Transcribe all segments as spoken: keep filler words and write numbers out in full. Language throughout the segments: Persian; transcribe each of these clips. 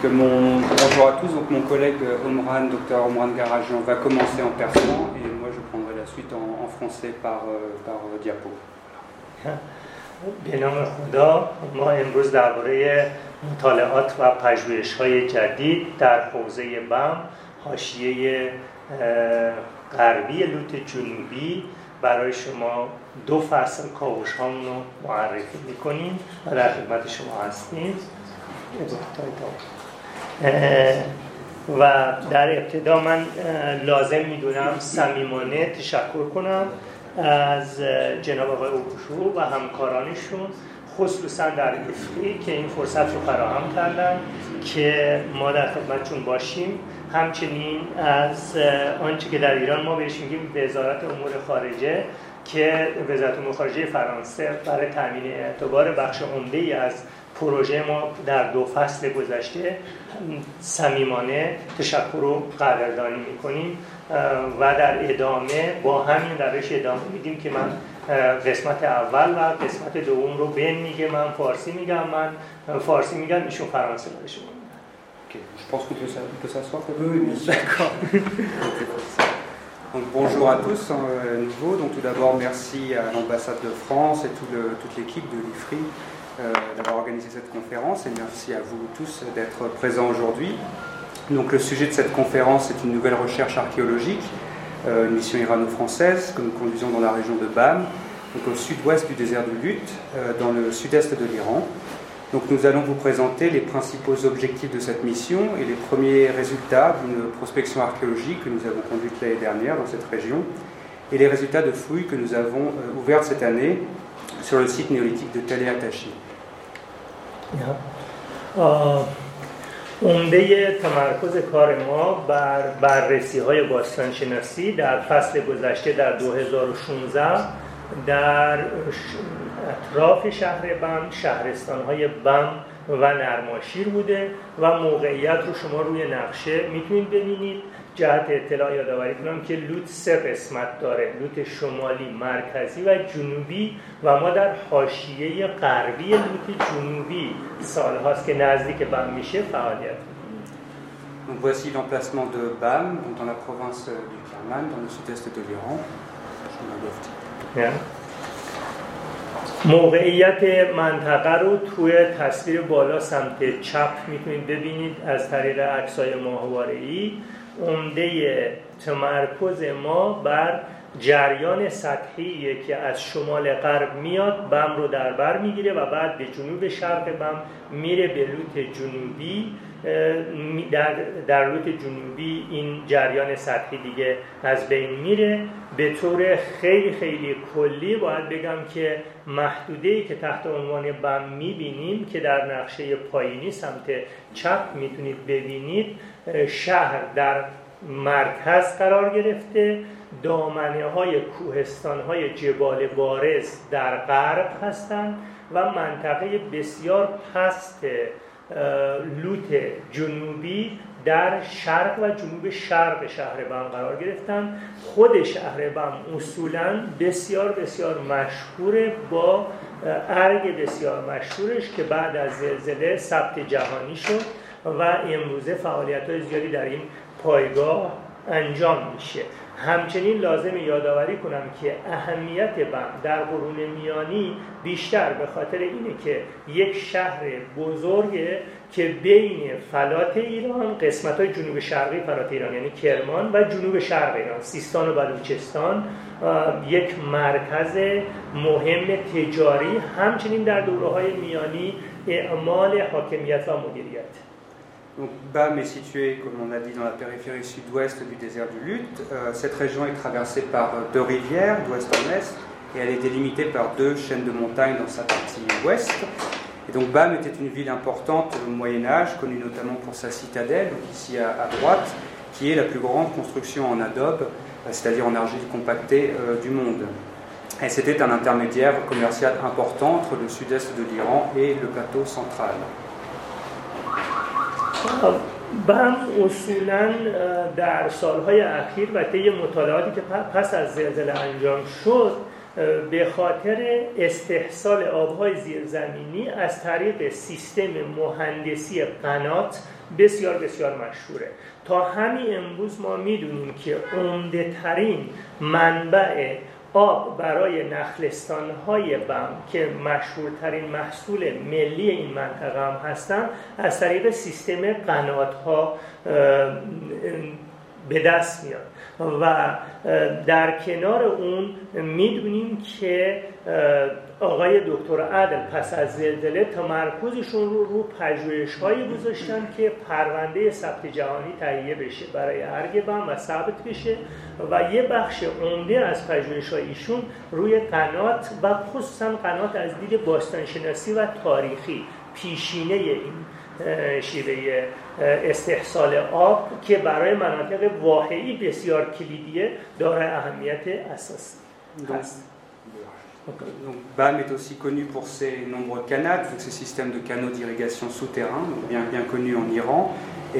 que mon, bonjour à tous, donc mon collègue Omran, docteur Omran Garazian, va commencer en persan et moi je prendrai la suite en, en français par, par diapo. به نام خدا. ما امروز درباره مطالعات و پژوهش‌های جدید در حوزه بم حاشیه غربی لوت جنوبی برای شما دو فصل کاوش هامون رو معرفی می‌کنیم و در خدمت شما هستیم و در ابتدا من لازم می‌دونم صمیمانه تشکر کنم از جناب آقای اوکوشو و همکارانشون، خصوصا در افقی که این فرصت رو فراهم کردن که ما در خدمتشون باشیم. همچنین از آنچه که در ایران ما بهش میگیم وزارت امور خارجه که وزارت امور خارجه فرانسه برای تامین اعتبار بخش عمده‌ای از پروژه ما در دو فصل گذشته صمیمانه تشکر و قدردانی میکنیم و در ادامه با همین روش ادامه میدیم که من قسمت اول و قسمت دوم رو بین میگه، من فارسی میگم، من فارسی میگم، ایشون فرانسه برای شما میگن. Je pense que tu peux s'asseoir. Oui, d'accord. Donc, bonjour à tous à nouveau. Donc, tout d'abord, merci à l'ambassade de France et tout le, toute l'équipe de l'I F R I euh, d'avoir organisé cette conférence et merci à vous tous d'être présents aujourd'hui. Donc, le sujet de cette conférence est une nouvelle recherche archéologique, euh, une mission irano-française que nous conduisons dans la région de Bam, donc au sud-ouest du désert du Lut, euh, dans le sud-est de l'Iran. Donc, nous allons vous présenter les principaux objectifs de cette mission et les premiers résultats d'une prospection archéologique que nous avons conduite l'année dernière dans cette région et les résultats de fouilles que nous avons euh, ouvertes cette année sur le site néolithique de Tal-e Atashi. عمده تمرکز کار ما بر بررسی‌های باستانشناسی در فصل گذشته در دو هزار و شانزده در اطراف شهر بم، شهرستان‌های بم و نرماشیر بوده و موقعیت رو شما روی نقشه میتونید ببینید. جهت اطلاع یادآوری کنم که لوت سه قسمت داره، لوت شمالی، مرکزی و جنوبی و ما در حاشیه غربی لوت جنوبی سالهاست که نزدیک بم میشه فعالیت می‌کنه. Donc voici l'emplacement de Bam dans la province du Kerman dans le sud-est de l'Iran. موقعیت منطقه رو توی تصویر بالا سمت چپ میتونید ببینید از طریق عکس‌های ماهواره‌ای. عمده تمرکز ما بر جریان سطحیه که از شمال غرب میاد، بم رو در بر میگیره و بعد به جنوب شرق بم میره به لوت جنوبی. در در لوت جنوبی این جریان سطحی دیگه از بین میره. به طور خیلی خیلی کلی باید بگم که محدوده‌ای که تحت عنوان بم میبینیم که در نقشه پایینی سمت چپ میتونید ببینید، شهر در مرکز قرار گرفته، دامنه های کوهستان های جبال بارز در غرب هستند و منطقه بسیار پست لوت جنوبی در شرق و جنوب شرق شهر بم قرار گرفتن. خود شهر بم اصولاً بسیار بسیار مشهوره با ارگ بسیار مشهورش که بعد از زلزله ثبت جهانی شد و امروزه فعالیت‌های زیادی در این پایگاه انجام میشه. همچنین لازم یادآوری کنم که اهمیت بم در قرون میانی بیشتر به خاطر اینه که یک شهر بزرگه که بین فلات ایران، قسمت‌های جنوب شرقی فلات ایران یعنی کرمان و جنوب شرق ایران سیستان و بلوچستان، یک مرکز مهم تجاری، همچنین در دوره‌های میانی اعمال حاکمیت و مدیریت. Donc, Bam est située, comme on a dit, dans la périphérie sud-ouest du désert du Lut. Euh, cette région est traversée par deux rivières, d'ouest en est, et elle est délimitée par deux chaînes de montagnes dans sa partie ouest. Et donc, Bam était une ville importante au Moyen-Âge, connue notamment pour sa citadelle, donc ici à, à droite, qui est la plus grande construction en adobe, c'est-à-dire en argile compactée euh, du monde. Et c'était un intermédiaire commercial important entre le sud-est de l'Iran et le plateau central. بم اصولاً در سالهای اخیر و طی مطالعاتی که پس از زلزله انجام شد به خاطر استحصال آبهای زیرزمینی از طریق سیستم مهندسی قنات بسیار بسیار مشهوره. تا همین امروز ما میدونیم که عمده ترین منبع آب برای نخلستان‌های بم که مشهورترین محصول ملی این منطقه هم هستن از طریق سیستم قنات‌ها به دست میاد و در کنار اون میدونیم که آقای دکتر عدل پس از زلزله تمرکزشون رو رو پژوهش‌هایی گذاشتن که پرونده ثبت جهانی تهیه بشه برای ارگبم و ثبت بشه و یه بخش عمده از پژوهش‌های ایشون روی قنات و خصوصا قنات از دید باستانشناسی و تاریخی پیشینه این شیوه استحصال آب که برای مناطق واقعی بسیار کلیدیه دارای اهمیت اساسی است. BAM est aussi connu pour ses nombreux canaux, ses systèmes de canaux d'irrigation souterrains, bien, bien connus en Iran.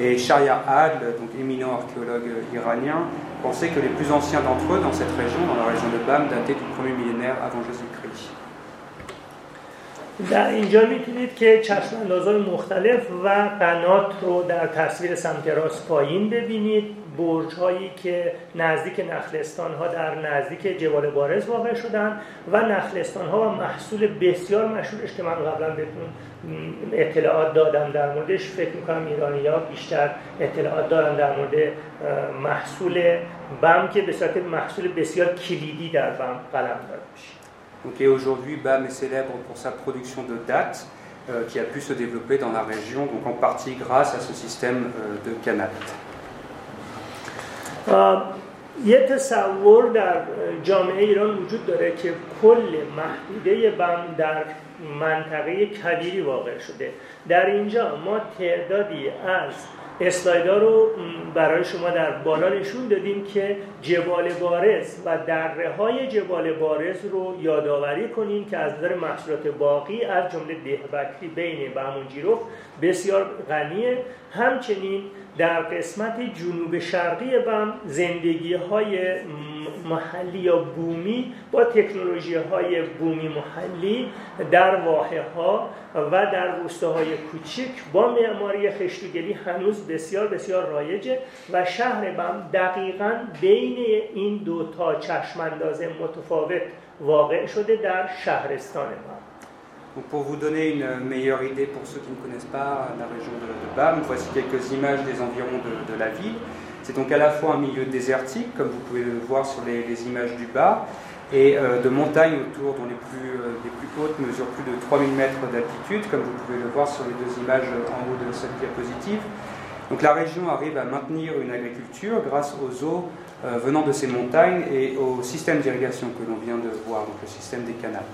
Et Shahryar Adle, donc éminent archéologue iranien, pensait que les plus anciens d'entre eux dans cette région, dans la région de BAM, dataient du premier millénaire avant Jésus-Christ. در اینجا میتونید که چشم اندازهای مختلف و قنات رو در تصویر سمت راست پایین ببینید. برج هایی که نزدیک نخلستان ها در نزدیک جبال بارز واقع شدن و نخلستان ها و محصول بسیار مشهورش که من قبلا بهتون اطلاعات دادم در موردش، فکر میکنم ایرانی ها بیشتر اطلاعات دارن در مورد محصول بم که به صورت محصول بسیار کلیدی در بم قلمداد میشه. Donc, et aujourd'hui, BAM est célèbre pour sa production de dattes euh, qui a pu se développer dans la région, donc en partie grâce à ce système euh, de canal. یه تصور در جامعه ایران وجود داره که کل محدوده بم در منطقه کویری واقع شده. در اینجا ما تعدادی از اسلایدها رو برای شما در بالا نشون دادیم که جبال بارز و دره‌های جبال بارز رو یادآوری کنیم که از نظر محصولات باقی از جمله دهبکری بین بم و جیرف بسیار غنیه. همچنین در قسمت جنوب شرقی بم زندگی‌های محلی یا بومی با تکنولوژی‌های بومی محلی در واحه‌ها و در روستاهای کوچک با معماری خشتوگلی هنوز بسیار بسیار رایجه و شهر بم دقیقاً بین این دو تا چشم‌انداز متفاوت واقع شده در شهرستان بم. Donc pour vous donner une meilleure idée pour ceux qui ne connaissent pas la région de, de BAM, voici quelques images des environs de, de la ville. C'est donc à la fois un milieu désertique, comme vous pouvez le voir sur les, les images du bas, et euh, de montagnes autour dont les plus, euh, les plus hautes mesurent plus de trois mille mètres d'altitude, comme vous pouvez le voir sur les deux images en haut de cette diapositive. Donc la région arrive à maintenir une agriculture grâce aux eaux euh, venant de ces montagnes et au système d'irrigation que l'on vient de voir, donc le système des canaux.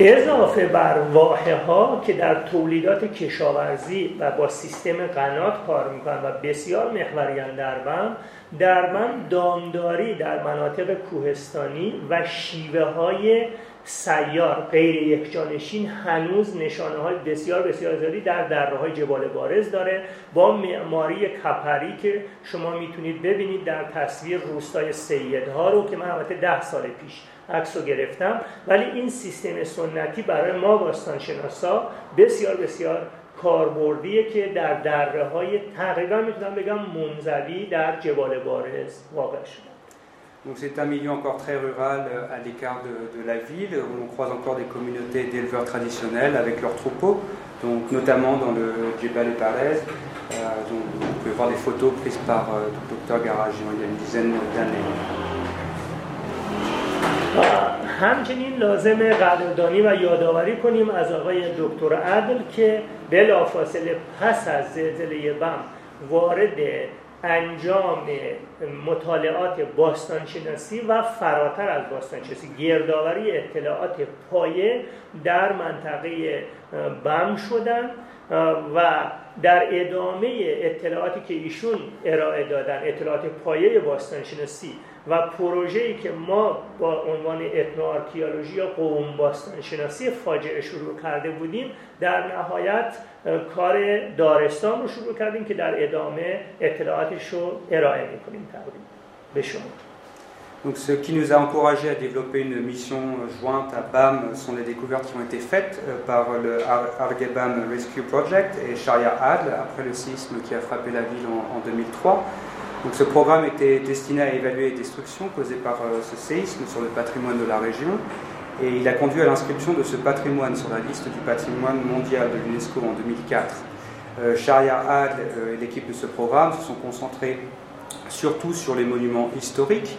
اضافه بر واحه ها که در تولیدات کشاورزی و با سیستم قنات کار میکنن و بسیار محوریان در بم، در بم دامداری در مناطق کوهستانی و شیوه های سیار غیر یکجانشین هنوز نشانه های بسیار بسیار زیادی در دره های جبال بارز داره با معماری کپری که شما میتونید ببینید در تصویر روستای سیدها رو که من البته ده سال پیش عکسو گرفتم، ولی این سیستم سنتی برای ما باستانشناسا بسیار بسیار کاربردیه که در دره های تقریبا میتونم بگم منزوی در جبال بارز واقع شده. Donc c'est un milieu encore très rural à l'écart de, de la ville, où l'on croise encore des communautés d'éleveurs traditionnels avec leurs troupeaux, donc notamment dans le Jebal Barez, euh, dont vous pouvez voir des photos prises par euh, le docteur Garazian il y a une dizaine d'années. همچنین لازمه قدردانی و یادآوری کنیم از آقای دکتر عدل که بلافاصله پس از زلزله بم وارد انجام مطالعات باستانشناسی و فراتر از باستانشناسی گردآوری اطلاعات پایه در منطقه بم شدن و در ادامه اطلاعاتی که ایشون ارائه دادن، اطلاعات پایه باستانشناسی و پروژه‌ای که ما با عنوان اتنوآرکیولوژی یا قوم باستانشناسی فاجعه شروع کرده بودیم، در نهایت کار دارستان رو شروع کردیم که در ادامه اطلاعاتش رو ارائه می‌کنیم تقریبا به شما. Donc ce qui nous a encouragé à développer une mission jointe à BAM sont les découvertes qui ont été faites par le ArgeBam Rescue Project et Shahryar Adle après le séisme qui a frappé la ville en deux mille trois. Donc ce programme était destiné à évaluer les destructions causées par ce séisme sur le patrimoine de la région et il a conduit à l'inscription de ce patrimoine sur la liste du patrimoine mondial de l'UNESCO en deux mille quatre. Euh, Shahryar Adle et l'équipe de ce programme se sont concentrés surtout sur les monuments historiques,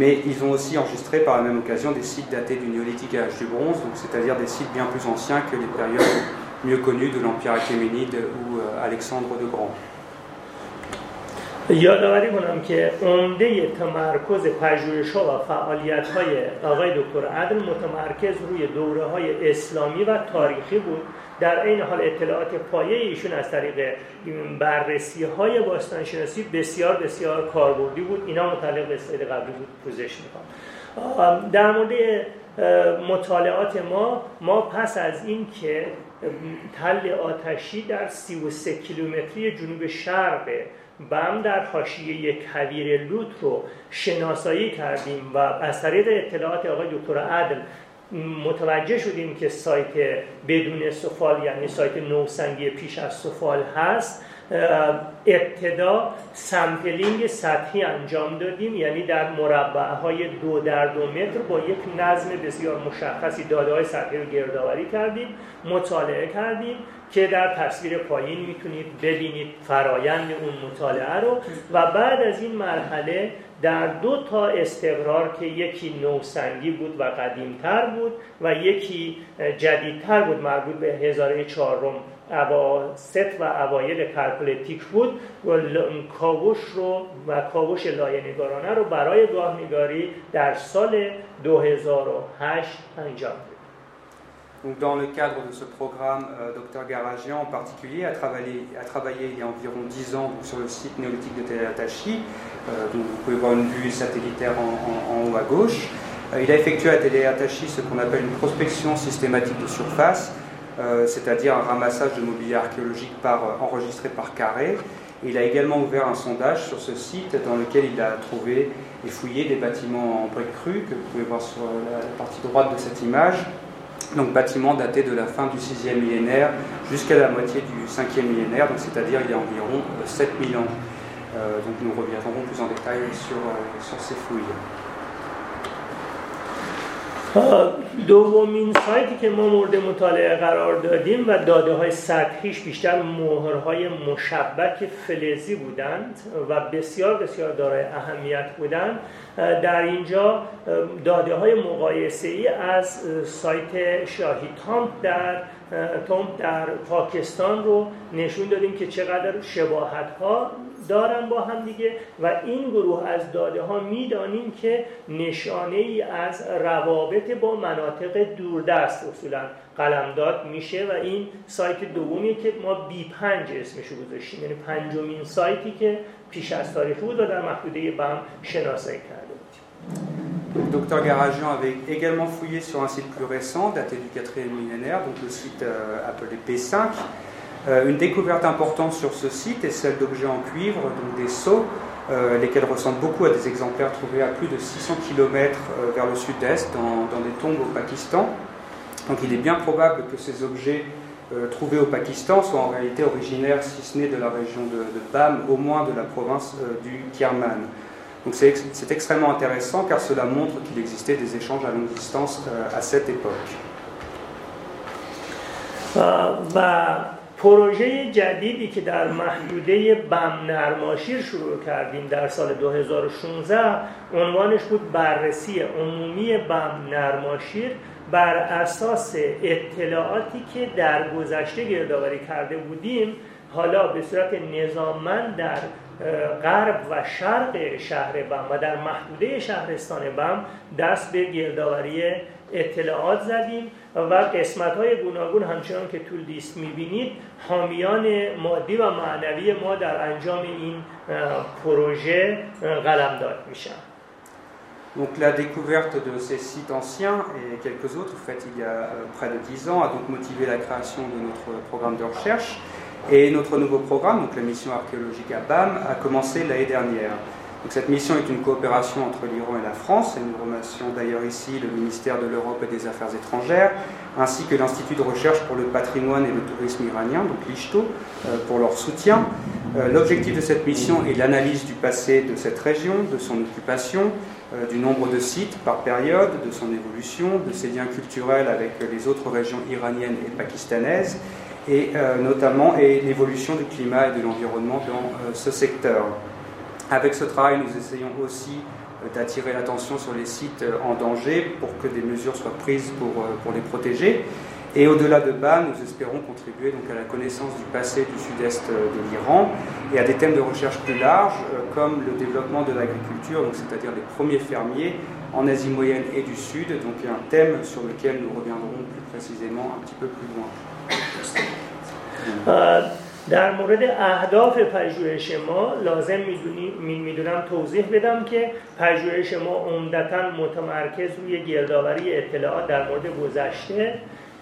mais ils ont aussi enregistré par la même occasion des sites datés du néolithique à l'âge du bronze, donc c'est-à-dire des sites bien plus anciens que les périodes mieux connues de l'Empire Achéménide ou Alexandre le Grand. یادآوری کنم که عمده تمرکز پژوهش‌ها و فعالیت‌های آقای دکتر عدل متمرکز روی دوره‌های اسلامی و تاریخی بود. در این حال اطلاعات پایه ایشون از طریق بررسی‌های باستانشناسی بسیار بسیار کاربردی بود. اینا متعلق به سید قبری بود. پوزش می‌خوام در مورد مطالعات ما ما پس از این که تل آتشی در سی و سه کیلومتری جنوب شرق بم در حاشیه کویر لوت رو شناسایی کردیم و از طریق اطلاعات آقای دکتر عدل متوجه شدیم که سایت بدون سفال، یعنی سایت نوسنگی پیش از سفال هست. ابتدا سامپلینگ سطحی انجام دادیم، یعنی در مربع‌های دو در دو متر با یک نظم بسیار مشخصی داده‌های سطحی رو گردآوری کردیم، مطالعه کردیم که در تصویر پایین میتونید ببینید فرایند اون مطالعه رو. و بعد از این مرحله در دو تا استقرار که یکی نوسنگی بود و قدیمتر بود و یکی جدیدتر بود، مربوط به هزار و چهارصد اواسط و اوایل کلپولیتیک بود، کاوش رو و کاوش لایه‌نگارانه رو برای گاه‌نگاری در سال دو هزار و هشت انجام داد. Donc dans le cadre de ce programme, euh, Dr Garazian en particulier a travaillé, a travaillé il y a environ dix ans donc, sur le site néolithique de Tepe Yahya, euh, dont vous pouvez voir une vue satellitaire en, en, en haut à gauche. Euh, il a effectué à Tepe Yahya ce qu'on appelle une prospection systématique de surface, euh, c'est-à-dire un ramassage de mobilier archéologique par, euh, enregistré par carré. Il a également ouvert un sondage sur ce site dans lequel il a trouvé et fouillé des bâtiments en briques crues que vous pouvez voir sur la partie droite de cette image. Donc bâtiment daté de la fin du sixième millénaire jusqu'à la moitié du cinquième millénaire, donc c'est-à-dire il y a environ sept mille ans. Euh, donc nous reviendrons plus en détail sur, euh, sur ces fouilles. دومین سایتی که ما مورد مطالعه قرار دادیم و داده های سطحیش بیشتر مهرهای مشبک فلزی بودند و بسیار بسیار دارای اهمیت بودند. در اینجا داده های مقایسه ای از سایت شاهی تامپ در تامپ در پاکستان رو نشون دادیم که چقدر شباهت ها دارن با هم دیگه و این گروه از داده ها می دانیم که نشانه ای از روابط با مناطق دوردست اصولا قلمداد میشه و این سایت دومی که ما بی پنج اسمشو گذاشتیم، یعنی پنجمین سایتی که پیش از تاریخ بود و در محدوده بم شناسایی کرده بود. Docteur Garazian avait également fouillé sur un site plus récent, daté du quatrième millénaire, donc le site euh, appelé P cinq. Euh, une découverte importante sur ce site est celle d'objets en cuivre, donc des sceaux, euh, lesquels ressemblent beaucoup à des exemplaires trouvés à plus de six cents kilomètres euh, vers le sud-est, dans, dans des tombes au Pakistan. Donc il est bien probable que ces objets euh, trouvés au Pakistan soient en réalité originaires, si ce n'est de la région de, de Bam, au moins de la province euh, du Kerman. Donc c'est, c'est extrêmement intéressant car cela montre qu'il existait des échanges à longue distance euh, à cette époque. Euh, bah... پروژه جدیدی که در محدوده بم نرماشیر شروع کردیم در سال دو هزار و شانزده عنوانش بود بررسی عمومی بم نرماشیر بر اساس اطلاعاتی که در گذشته گردآوری کرده بودیم، حالا به صورت نظاممند در غرب و شرق شهر بم و در محدوده شهرستان بم دست به گردآوری اطلاعات زدیم و قسمت‌های گوناگون همچنان که تو لیست می‌بینید حامیان مادی و معنوی ما در انجام این پروژه قلمداد میشن. Donc la découverte de ces sites anciens et quelques autres, en fait, il y a près de dix ans, a donc motivé la création de notre programme de recherche. Et notre nouveau programme, donc la mission archéologique à Bam, a commencé l'année dernière. Donc cette mission est une coopération entre l'Iran et la France, et nous remercions d'ailleurs ici le ministère de l'Europe et des Affaires étrangères, ainsi que l'Institut de recherche pour le patrimoine et le tourisme iranien, donc l'I C H T O, pour leur soutien. L'objectif de cette mission est l'analyse du passé de cette région, de son occupation, du nombre de sites par période, de son évolution, de ses liens culturels avec les autres régions iraniennes et pakistanaises, et euh, notamment et l'évolution du climat et de l'environnement dans euh, ce secteur. Avec ce travail, nous essayons aussi euh, d'attirer l'attention sur les sites euh, en danger pour que des mesures soient prises pour, euh, pour les protéger. Et au-delà de B A M, nous espérons contribuer donc, à la connaissance du passé du sud-est euh, de l'Iran et à des thèmes de recherche plus larges euh, comme le développement de l'agriculture, donc, c'est-à-dire les premiers fermiers en Asie moyenne et du Sud, donc un thème sur lequel nous reviendrons plus précisément un petit peu plus loin. در مورد اهداف پژوهش ما لازم میدونم توضیح بدم که پژوهش ما عمدتاً متمرکز روی گردآوری اطلاعات در مورد گذشته،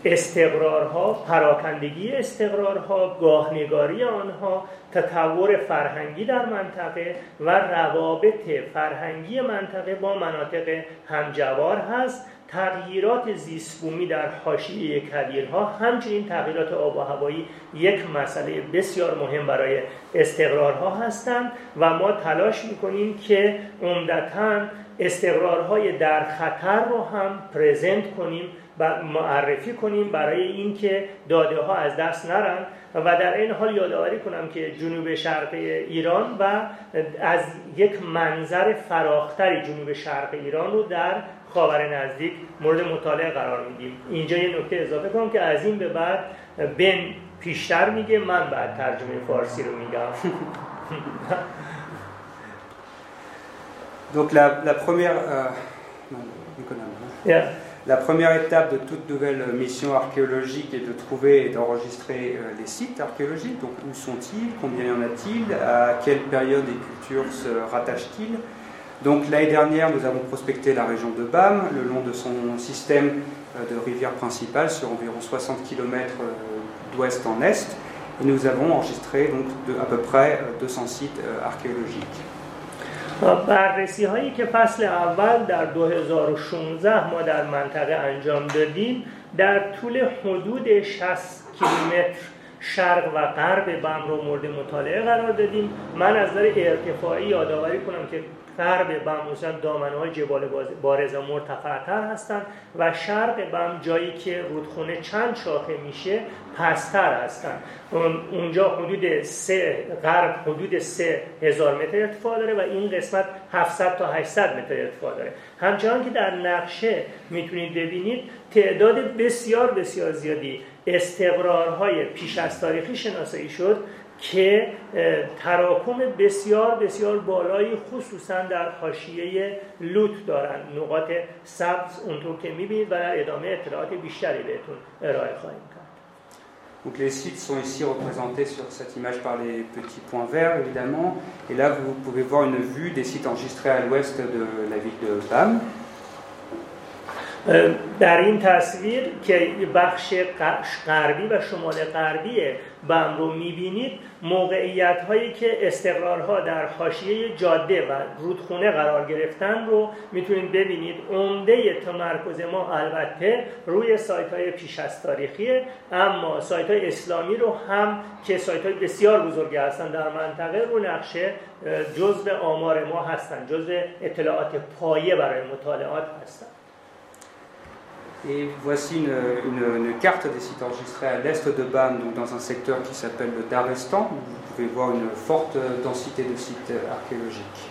استقرارها، پراکندگی استقرارها، گاهنگاری آنها، تطور فرهنگی در منطقه و روابط فرهنگی منطقه با مناطق همجوار هست، تغییرات زیست بومی در حاشیه کویرها، همچنین تغییرات آب و هوایی یک مسئله بسیار مهم برای استقرارها هستند و ما تلاش می‌کنیم که عمدتاً استقرارهای در خطر رو هم پرزنت کنیم و معرفی کنیم برای اینکه داده‌ها از دست نرن و در این حال یادآوری کنم که جنوب شرقی ایران و از یک منظر فراختری جنوب شرق ایران رو در خاور نزدیک مورد مطالعه قرار میدیم. اینجا یه نکته اضافه کنم که از این به بعد بن پیشتر میگه، من بعد ترجمه فارسی رو میگم. Donc la, la première euh, yeah. La première étape de toute nouvelle mission archéologique est de trouver et d'enregistrer euh, les sites archéologiques. Donc où sont-ils, combien y en a-t-il, à quelle période et culture se rattachent-ils. Donc l'année dernière, nous avons prospecté la région de Bam le long de son système euh, de rivières principales sur environ soixante kilomètres euh, d'ouest en est. Et nous avons enregistré donc de, à peu près deux cents sites euh, archéologiques. بررسی هایی که فصل اول در دو هزار و شانزده ما در منطقه انجام دادیم در طول حدود شصت کیلومتر شرق و غرب بم رو مورد مطالعه قرار دادیم. من از نظر ارتفاعی یادآوری کنم که غرب بم مثلا دامنه‌های جبال بارز مرتفع‌تر هستند و شرق بم جایی که رودخانه چند شاخه میشه پستر هستند. اونجا حدود سه غرب حدود سه هزار متر ارتفاع داره و این قسمت هفتصد تا هشتصد متر ارتفاع داره. همچنان که در نقشه میتونید ببینید تعداد بسیار بسیار زیادی استقرارهای پیش از تاریخی شناسایی شد که تراکم بسیار بسیار بالایی خصوصا در حاشیه لوت دارند. نقاط سبز اونطور که میبینید و در ادامه اطلاعات بیشتری بهتون ارائه خواهیم کرد. Donc les sites sont ici représentés sur cette image par les petits points verts évidemment et là vous pouvez voir une vue des sites enregistrés à l'ouest de la ville de Bam. در این تصویر که بخش غربی و شمال غربی بم رو می‌بینید موقعیت‌هایی که استقرارها در حاشیه جاده و رودخونه قرار گرفتن رو می‌تونید ببینید. عمده تمرکز ما البته روی سایت‌های پیش از تاریخیه، اما سایت‌های اسلامی رو هم که سایت‌های بسیار بزرگی هستن در منطقه رو نقشه جزء آمار ما هستن، جزء اطلاعات پایه برای مطالعات هستن. Et voici une, une, une carte des sites enregistrés à l'est de Bam, donc dans un secteur qui s'appelle le Daristan. Vous pouvez voir une forte densité de sites archéologiques.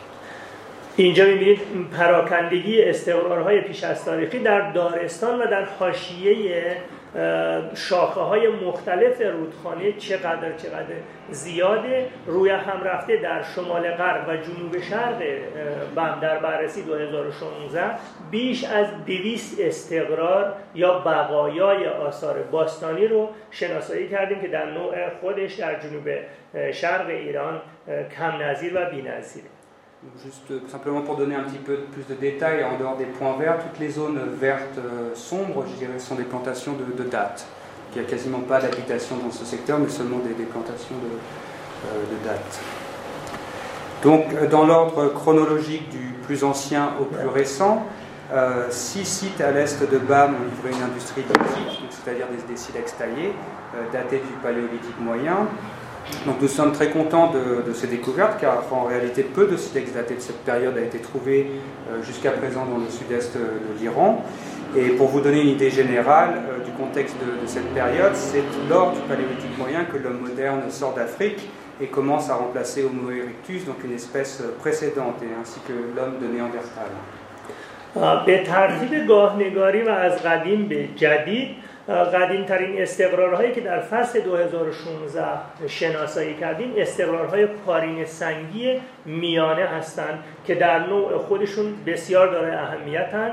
اینجا می‌بینید پراکندگی استقرارهای پیش از تاریخی در دارستان و در حاشیه شاخه های مختلف رودخانه چقدر چقدر زیاده، روی هم رفته در شمال غرب و جنوب شرق بم در بررسی دو هزار و شانزده بیش از دویست استقرار یا بقایای آثار باستانی رو شناسایی کردیم که در نوع خودش در جنوب شرق ایران کم نظیر و بی‌نظیره. Juste simplement pour donner un petit peu plus de détails, en dehors des points verts, toutes les zones vertes euh, sombres, je dirais, sont des plantations de, de dattes. Il n'y a quasiment pas d'habitation dans ce secteur, mais seulement des, des plantations de, euh, de dattes. Donc, dans l'ordre chronologique du plus ancien au plus récent, euh, six sites à l'est de Bam ont livré une industrie lithique, c'est-à-dire des, des silex taillés, euh, datés du paléolithique moyen. Donc nous sommes très contents de, de ces découvertes, car en réalité peu de silex datés de cette période a été trouvé euh, jusqu'à présent dans le sud-est de l'Iran. Et pour vous donner une idée générale euh, du contexte de, de cette période, c'est lors du paléolithique moyen que l'homme moderne sort d'Afrique et commence à remplacer Homo erectus, donc une espèce précédente, et ainsi que l'homme de Néanderthal. به ترتیب گاهنگاری و از قدیم به جدید، قدیمترین استقرارهایی که در فصل دو هزار و شانزده شناسایی کردیم استقرارهای پارین سنگی میانه هستند که در نوع خودشون بسیار دارای اهمیتن.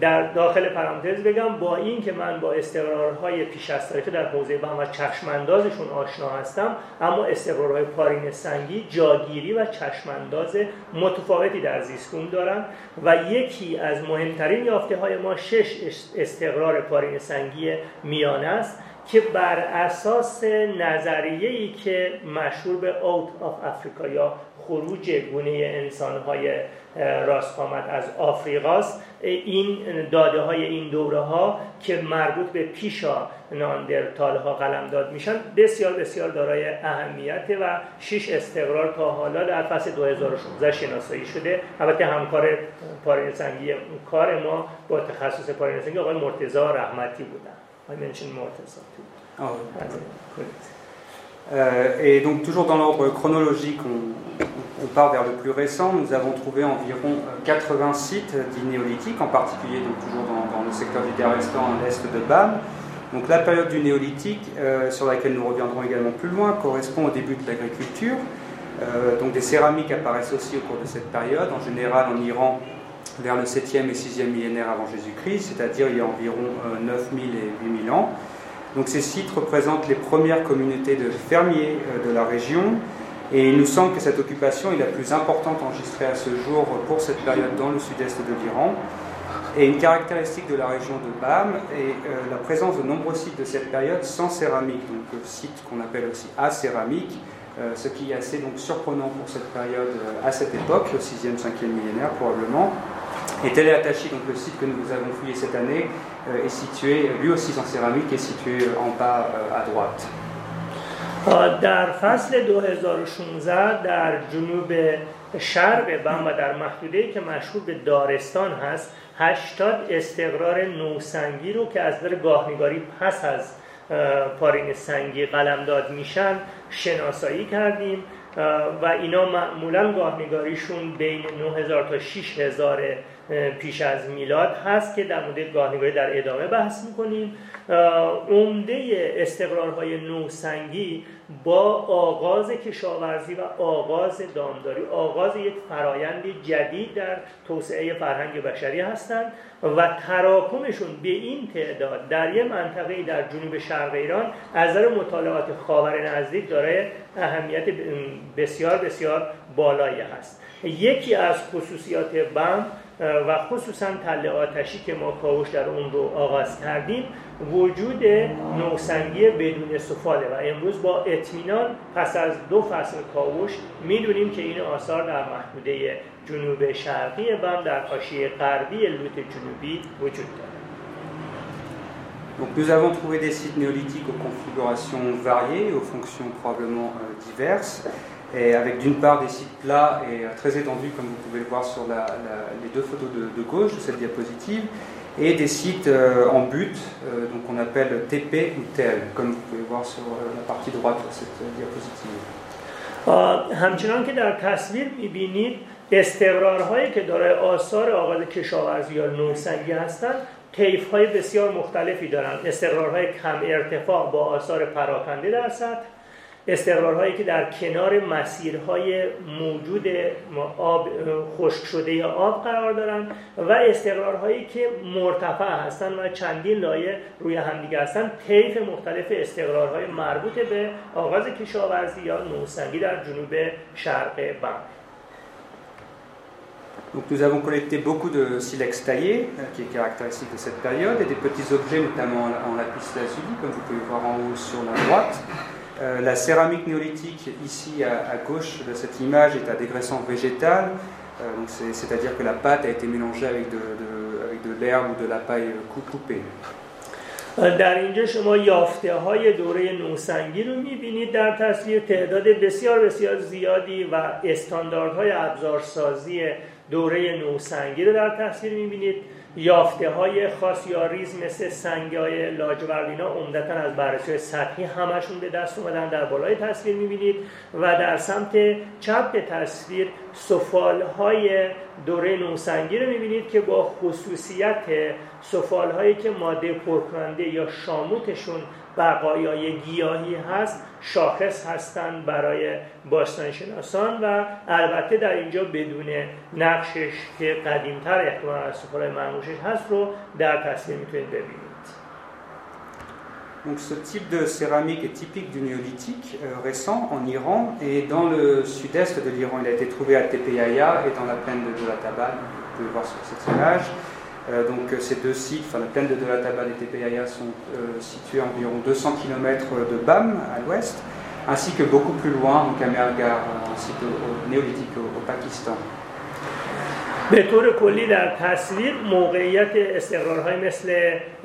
در داخل پرانتز بگم با این که من با استقرارهای پیش از تاریخ در حوزه بم و چشماندازشون آشنا هستم، اما استقرارهای پارین سنگی جاگیری و چشمانداز متفاوتی در زیستگون دارن و یکی از مهمترین یافته‌های ما شش استقرار پارین سنگی میانه است که بر اساس نظریه‌ای که مشهور به Out of Africa یا خروج گونه انسان‌های راست‌قامت از آفریقاست، این داده های این دوره ها که مربوط به پیشا ناندرتال ها قلمداد میشن بسیار بسیار دارای اهمیت و شش استقرار تا حالا در فصل دو هزار و شانزده شناسایی شده. البته همکار پارین سنگی کار ما با تخصص پارین سنگی آقای مرتضی رحمتی بودن. I mentioned Morteza too. Ah oui. Correct. Euh, et donc toujours dans l'ordre chronologique, on, on part vers le plus récent. Nous avons trouvé environ quatre-vingts sites dits néolithiques, en particulier donc toujours dans, dans le secteur du Daristan à l'est de Bam. Donc la période du néolithique, euh, sur laquelle nous reviendrons également plus loin, correspond au début de l'agriculture. Euh, donc des céramiques apparaissent aussi au cours de cette période, en général en Iran vers le septième et sixième millénaire avant Jésus-Christ, c'est-à-dire il y a environ neuf mille et huit mille ans. Donc ces sites représentent les premières communautés de fermiers de la région, et il nous semble que cette occupation est la plus importante enregistrée à ce jour pour cette période dans le sud-est de l'Iran. Et une caractéristique de la région de Bam est la présence de nombreux sites de cette période sans céramique, donc sites qu'on appelle aussi acéramiques, ce qui est assez donc surprenant pour cette période à cette époque, le sixième, cinquième millénaire probablement. Et Tepe Yahya, donc le site que nous avons fouillé cette année, est situé, lui aussi en céramique, est situé en bas à droite. در فصل دو هزار و شانزده در جنوب شرق بم و در محدوده‌ای که مشهور به دارستان هست، هشتاد استقرار نوسنگی رو که از نظر گاهنگاری پس از پارین سنگی قلمداد میشن شناسایی کردیم و اینا معمولا گاهنگاریشون بین نه هزار تا شش هزار پیش از میلاد هست که در مورد گاهنگاری در ادامه بحث میکنیم. عمده استقرارهای نوسنگی با آغاز کشاورزی و آغاز دامداری، آغاز یک فرایند جدید در توسعه فرهنگ بشری هستند و تراکمشون به این تعداد در یک منطقه در جنوب شرق ایران از نظر مطالعات خاور نزدیک دارای اهمیت بسیار بسیار بالایی هست. یکی از خصوصیات بم و خصوصا تله آتشی که ما کاوش در اون رو آغاز کردیم وجود نوسنگی بدون سفاله و امروز با اطمینان پس از دو فصل کاوش میدونیم که این آثار در محدوده جنوب شرقی بم در حاشیه غربی لوت جنوبی وجود داره. Donc nous avons trouvé des sites néolithiques aux configurations variées et aux fonctions probablement diverses, et avec d'une part des sites plats et très étendus comme vous pouvez le voir sur la, la, les deux photos de, de gauche de cette diapositive, et des sites euh, en butte, euh, donc on appelle T P ou T E L, comme vous pouvez voir sur euh, la partie droite de cette euh, diapositive. همچنان که در تصویر می‌بینید استقرارهایی که دارای آثار آغاز کشاورزی یا نوسنگی هستند طیف‌های بسیار مختلفی دارند. استقرارهای کم ارتفاع با آثار پراکنده در سطح، استقرارهایی که در کنار مسیرهای موجود آب خشک شده یا آب قرار دارند و استقرارهایی که مرتفع هستند و چندین لایه روی همدیگه هستند. طیف مختلف استقرارهای مربوط به آغاز کشاورزی یا نوسنگی در جنوب شرق بم. Donc nous avons collecté beaucoup de silex taillé, qui est caractéristique de cette période, et des petits objets, notamment en lapis lazuli, comme vous pouvez voir en haut sur la droite. Euh, la céramique néolithique, ici à, à gauche de cette image, est à dégraissant végétal, euh, donc c'est, c'est-à-dire que la pâte a été mélangée avec de, de, avec de l'herbe ou de la paille coupée. در اینجا شما یافته‌های دوره نوسنگی رو می‌بینید در تصویر، تعداد بسیار بسیار زیادی و استانداردهای ابزارسازی دوره نوسنگی رو در تصویر می‌بینید. یافته‌های خاص یا ریز مثل سنگ‌های لاجوردینا عمدتاً از بررسی سطحی همشون به دست اومدن، در بالای تصویر می‌بینید. و در سمت چپ تصویر سفال‌های دوره نوسنگی رو می‌بینید که با خصوصیت سفال‌هایی که ماده پرکننده یا شاموتشون بقایای گیاهی هست شاخص هستند برای باستانشناسان و البته در اینجا بدون نقشش که قدیمتر احتمال از سفال‌های مرموشش هست رو در تصویر می‌تونید ببینید. Donc ce type de céramique est typique du néolithique euh, récent en Iran et dans le sud-est de l'Iran. Il a été trouvé à Tepe Yahya et dans la plaine de Dolatabad, vous pouvez voir sur cette image. Euh, donc ces deux sites, enfin la plaine de Dolatabad et Tepe Yahya sont euh, situés à environ deux cents kilomètres de Bam à l'ouest, ainsi que beaucoup plus loin, donc à Mehrgarh, un site au, au néolithique au, au Pakistan. به طور کلی در تصویر موقعیت استقرارهای مثل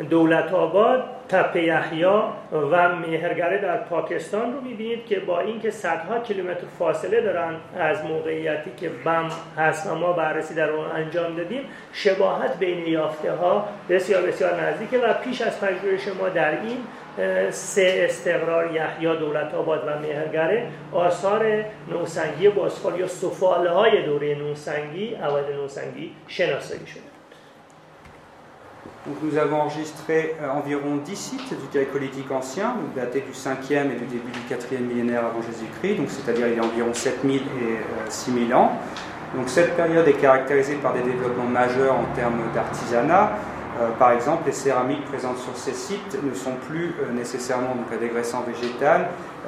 دولت‌آباد، تپه یحیی و مهرگره در پاکستان رو می‌بینید که با اینکه صدها کیلومتر فاصله دارن از موقعیتی که بم هست و ما بررسی در اون انجام دادیم، شباهت بین یافته‌ها بسیار بسیار نزدیکه و پیش از پژوهش ما در این سه استقرار یحیی، دولت‌آباد و مهرگره آثار نوسنگی بازخوال یا سفاله‌های دوره نوسنگی اوایل نوسنگی شناسایی شده. Donc nous avons enregistré environ dix sites du Grécolithique ancien, datés du cinquième et du début du quatrième millénaire avant Jésus-Christ, donc c'est-à-dire il y a environ sept mille et six mille ans. Donc cette période est caractérisée par des développements majeurs en termes d'artisanat. Euh, par exemple, les céramiques présentes sur ces sites ne sont plus euh, nécessairement donc, à dégraissant végétal,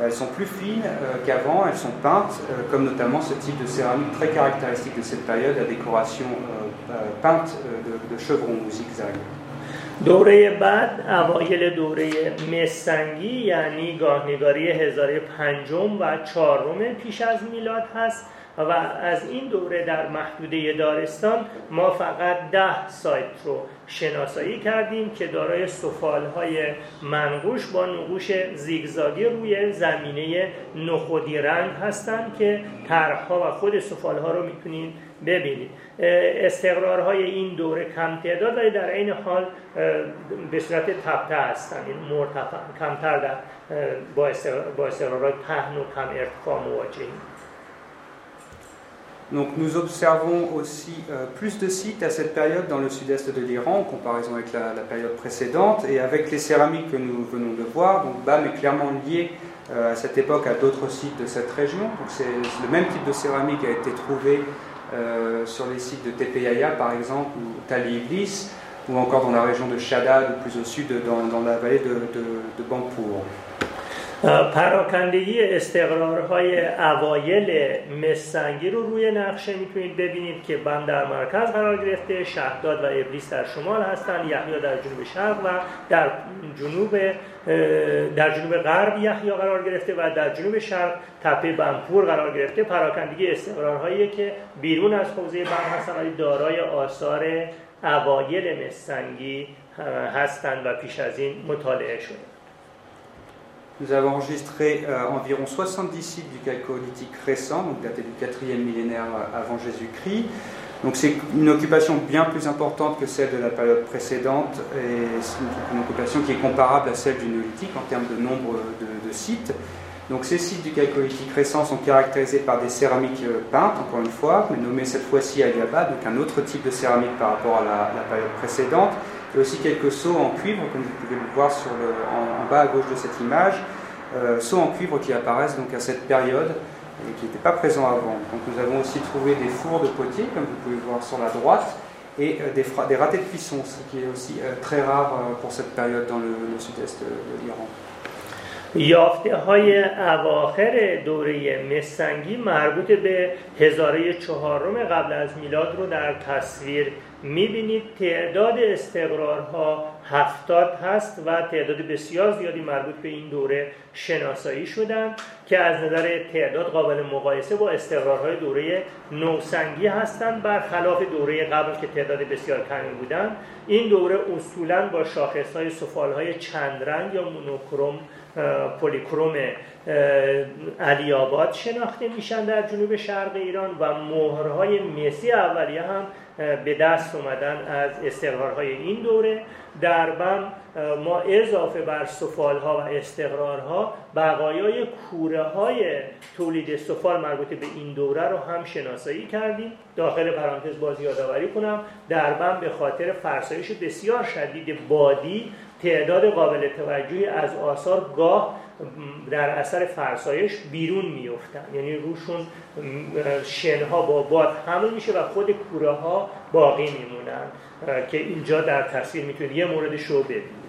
elles sont plus fines euh, qu'avant, elles sont peintes, euh, comme notamment ce type de céramique très caractéristique de cette période, la décoration euh, peinte euh, de, de chevrons ou zigzags. دوره بعد اوایل دوره مسنگی یعنی گاهنگاری هزاره پنجم و چهارم پیش از میلاد هست و از این دوره در محدوده دارستان ما فقط ده سایت رو شناسایی کردیم که دارای سفالهای منقوش با نقوش زیگزاگی روی زمینه نخودی رنگ هستند که طرح‌ها و خود سفالها رو میتونید ببینید. استقرارهای این دوره کم تعداد ولی در عین حال به صورت تپه هستند، یعنی مرتفع کمتر در با استقرارهای پهن و کم ارتفاع مواجهیم. Donc nous observons aussi euh, plus de sites à cette période dans le sud-est de l'Iran en comparaison avec la, la période précédente et avec les céramiques que nous venons de voir. Donc Bam est clairement lié euh, à cette époque à d'autres sites de cette région. Donc c'est, c'est le même type de céramique a été trouvé euh, sur les sites de Tepe Yahya par exemple ou Tal Iblis ou encore dans la région de Chadad ou plus au sud dans, dans la vallée de, de, de Bampur. پراکندگی استقرارهای اوایل مسنگی رو روی نقشه میتونید ببینید که بم در مرکز قرار گرفته، شهداد و ابلیس در شمال هستند، یحیی در جنوب شرق و در جنوب در جنوب غرب یحیی قرار گرفته و در جنوب شرق تپه بمپور قرار گرفته. پراکندگی استقرارهایی که بیرون از حوزه بم هستند ولی دارای آثار اوایل مسنگی هستند و پیش از این مطالعه شده. Nous avons enregistré euh, environ soixante-dix sites du Chalcolithique récent, donc daté du quatrième millénaire avant Jésus-Christ. Donc c'est une occupation bien plus importante que celle de la période précédente, et c'est une occupation qui est comparable à celle du Néolithique en termes de nombre de, de sites. Donc ces sites du calcolithique récent sont caractérisés par des céramiques peintes, encore une fois, mais nommées cette fois-ci Aliabad, donc un autre type de céramique par rapport à la, la période précédente. Il y a aussi quelques seaux en cuivre, comme vous pouvez le voir sur le, en, en bas à gauche de cette image, euh, seaux en cuivre qui apparaissent donc à cette période et qui n'étaient pas présents avant. Donc nous avons aussi trouvé des fours de potiers, comme vous pouvez le voir sur la droite, et euh, des, des ratés de cuisson, ce qui est aussi euh, très rare euh, pour cette période dans le, le sud-est de l'Iran. یافته های اواخر دوره مسنگی مربوط به هزاره چهارم قبل از میلاد رو در تصویر میبینید. تعداد استقرارها هفتاد هست و تعداد بسیار زیادی مربوط به این دوره شناسایی شدن که از نظر تعداد قابل مقایسه با استقرارهای دوره نوسنگی هستند، برخلاف دوره قبل که تعداد بسیار کمی بودند. این دوره اصولاً با شاخصهای سفالهای چند رنگ یا مونوکروم پولیکروم علی‌آباد شناخته میشن در جنوب شرق ایران و مهرهای مسی اولیه هم به دست اومدن از استقرارهای این دوره. در بم ما اضافه بر سفالها و استقرارها بقایای کوره های تولید سفال مربوط به این دوره رو هم شناسایی کردیم. داخل پرانتز باز یادآوری کنم در بم به خاطر فرسایش بسیار شدید بادی تعداد قابل توجهی از آثار گاه در اثر فرسایش بیرون میافتن، یعنی روشون شنها با باد حمل میشه و خود کوره ها باقی میمونن که اینجا در تصویر میتونید یه موردش رو ببینید.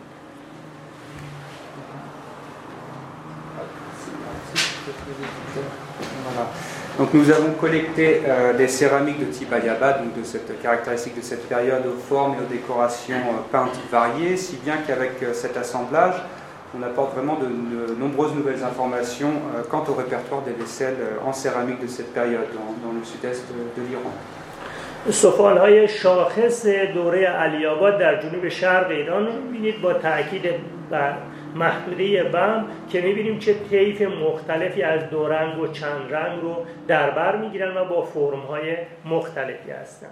Donc nous avons collecté euh, des céramiques de type Aliabad, donc de cette caractéristique de cette période aux formes et aux décorations euh, peintes variées, si bien qu'avec euh, cet assemblage, on apporte vraiment de, de nombreuses nouvelles informations euh, quant au répertoire des vaisselles euh, en céramique de cette période dans, dans le sud-est de l'Iran. سفالهای شاخص دوره علی‌آباد در جنوب شرق ایران رو می‌بینید با تأکید بر محدوده بم که می‌بینیم چه طیف مختلفی از دو رنگ و چند رنگ رو در بر می‌گیرن و با فرم‌های مختلفی هستند.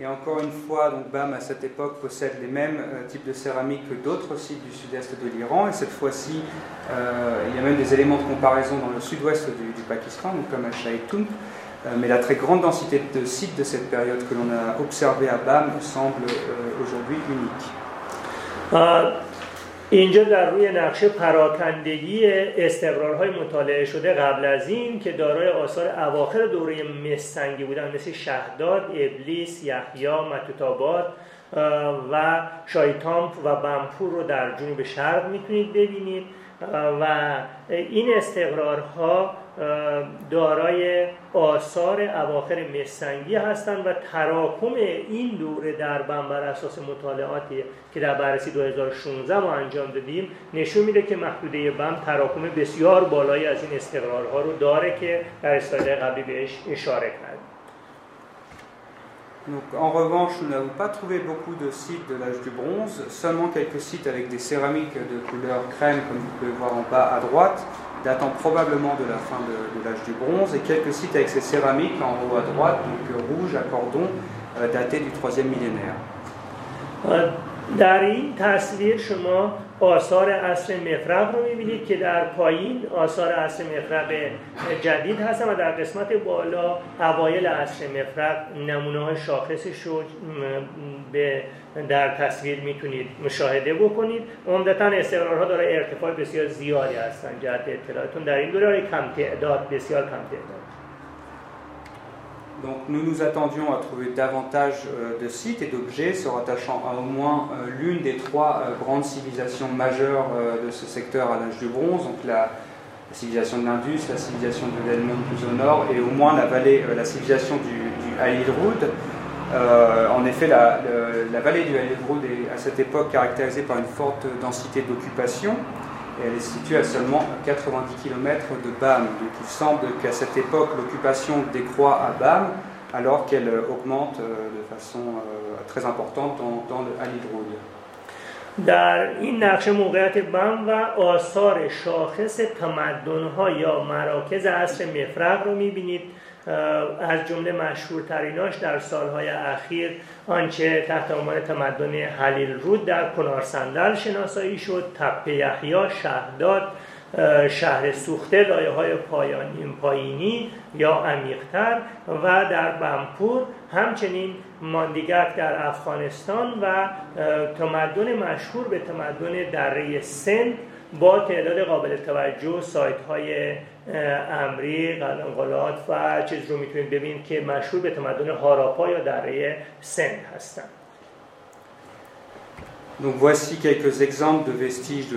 Et encore une fois, donc Bam à cette époque possède les mêmes euh, types de céramique que d'autres sites du sud-est de l'Iran. Et cette fois-ci, euh, il y a même des éléments de comparaison dans le sud-ouest du, du Pakistan, donc comme à Shaitun. Euh, mais la très grande densité de sites de cette période que l'on a observée à Bam semble euh, aujourd'hui unique. Uh... اینجا در روی نقشه پراکندگی استقرارهای مطالعه شده قبل از این که دارای آثار اواخر دوره مسنگی بودند، مثل شهداد، ابلیس، یحیی، متوتاباد و شایتامپ و بمپور رو در جنوب شرق میتونید ببینید و این استقرارها دارای آثار اواخر مسنگی هستند و تراکم این دوره در بم بر اساس مطالعاتی که در بررسی دو هزار و شانزده ما انجام دادیم نشون میده که محدوده بم تراکم بسیار بالایی از این استقرارها رو داره که در اسلاید قبلی بهش اشاره کرد. Donc, en revanche, nous n'avons pas trouvé beaucoup de sites de l'âge du bronze, seulement quelques sites avec des céramiques de couleur crème, comme vous pouvez voir en bas à droite, datant probablement de la fin de, de l'âge du bronze, et quelques sites avec ces céramiques en haut à droite, donc rouge à cordon, euh, datés du troisième millénaire. در این تصویر شما آثار عصر مفرغ رو می‌بینید که در پایین آثار عصر مفرغ جدید هستن و در قسمت بالا اوایل عصر مفرغ نمونه‌های شاخصش رو به در تصویر میتونید مشاهده بکنید. عمدتاً استقرارها دارای ارتفاع بسیار زیادی هستن. جهت اطلاعتون در این دوره کم تعداد بسیار کم تعداد. Donc nous nous attendions à trouver davantage euh, de sites et d'objets se rattachant à au moins euh, l'une des trois euh, grandes civilisations majeures euh, de ce secteur à l'âge du bronze, donc la, la civilisation de l'Indus, la civilisation de l'Helmand plus au nord et au moins la, vallée, euh, la civilisation du, du Halil Rud. Euh, en effet, la, le, la vallée du Halil Rud est à cette époque caractérisée par une forte densité d'occupation et elle est située à seulement quatre-vingt-dix kilomètres de Bam. Donc il semble qu'à cette époque, l'occupation décroît à Bam, alors qu'elle augmente de façon très importante dans, dans le Halil Rud. در این نقشه موقعیت بم و آثار شاخص تمدن‌ها یا مراکز عصر مفرغ رو می‌بینید. از جمله مشهورتریناش در سالهای اخیر آنچه تحت عنوان تمدن هلیل رود در کنار سندل شناسایی شد، تپه یحیی، شهداد شهر سوخته، لایه‌های پایانی پایینی یا عمیق‌تر، و در بمپور همچنین ماندگار در افغانستان و تمدن مشهور به تمدن دره سند با تعداد قابل توجه سایت‌های امری، قلمقلات و چیز رو میتونید ببینید که مشهور به تمدن هاراپا یا دره سند هستند. Donc voici quelques exemples de vestiges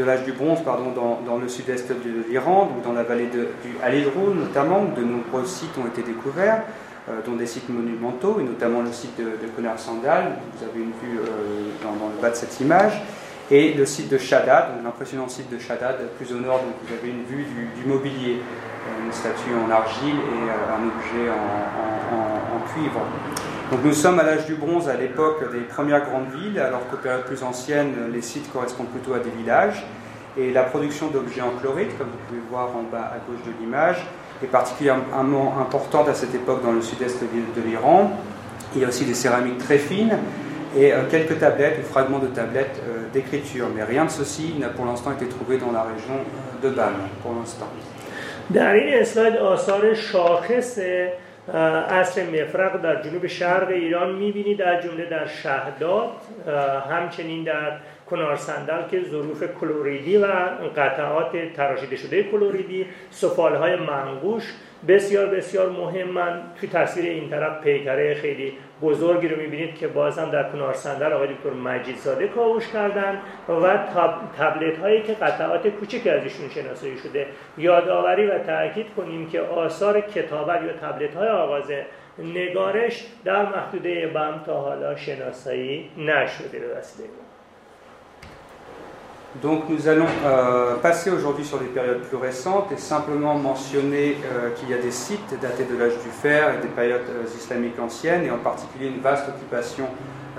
de l'âge du bronze pardon, dans, dans le sud-est de l'Iran, dans la vallée de, du Halil Rud notamment, où de nombreux sites ont été découverts, euh, dont des sites monumentaux, et notamment le site de, de Konar Sandal, vous avez une vue euh, dans, dans le bas de cette image, et le site de Chadad, l'impressionnant site de Chadad, plus au nord, donc vous avez une vue du, du mobilier, une statue en argile et euh, un objet en, en, en, en cuivre. Donc nous sommes à l'âge du bronze, à l'époque des premières grandes villes, alors qu'aux périodes plus anciennes, les sites correspondent plutôt à des villages. Et la production d'objets en chlorite, comme vous pouvez voir en bas à gauche de l'image, est particulièrement importante à cette époque dans le sud-est de l'Iran. Il y a aussi des céramiques très fines et quelques tablettes ou fragments de tablettes d'écriture. Mais rien de ceci n'a pour l'instant été trouvé dans la région de Bam, pour l'instant. عصر مفرق در جنوب شرق ایران می‌بینید، در جمله در شهداد، همچنین در کنار صندل که ظروف کلوریدی و قطعات تراشیده شده کلوریدی، سفالهای منقوش بسیار بسیار مهمن. توی تصویر این طرف پیکره خیلی بزرگی رو می‌بینید که بازم در کنار صندل آقای دکتر مجیدزاده کاوش کردن، و تاب... تبلت‌هایی که قطعات کوچکی ازشون شناسایی شده. یادآوری و تأکید کنیم که آثار کتابت یا تبلت‌های آغاز نگارش در محدوده بم تا حالا شناسایی نشده به وسیله. Donc nous allons euh, passer aujourd'hui sur les périodes plus récentes et simplement mentionner euh, qu'il y a des sites datés de l'âge du fer et des périodes euh, islamiques anciennes, et en particulier une vaste occupation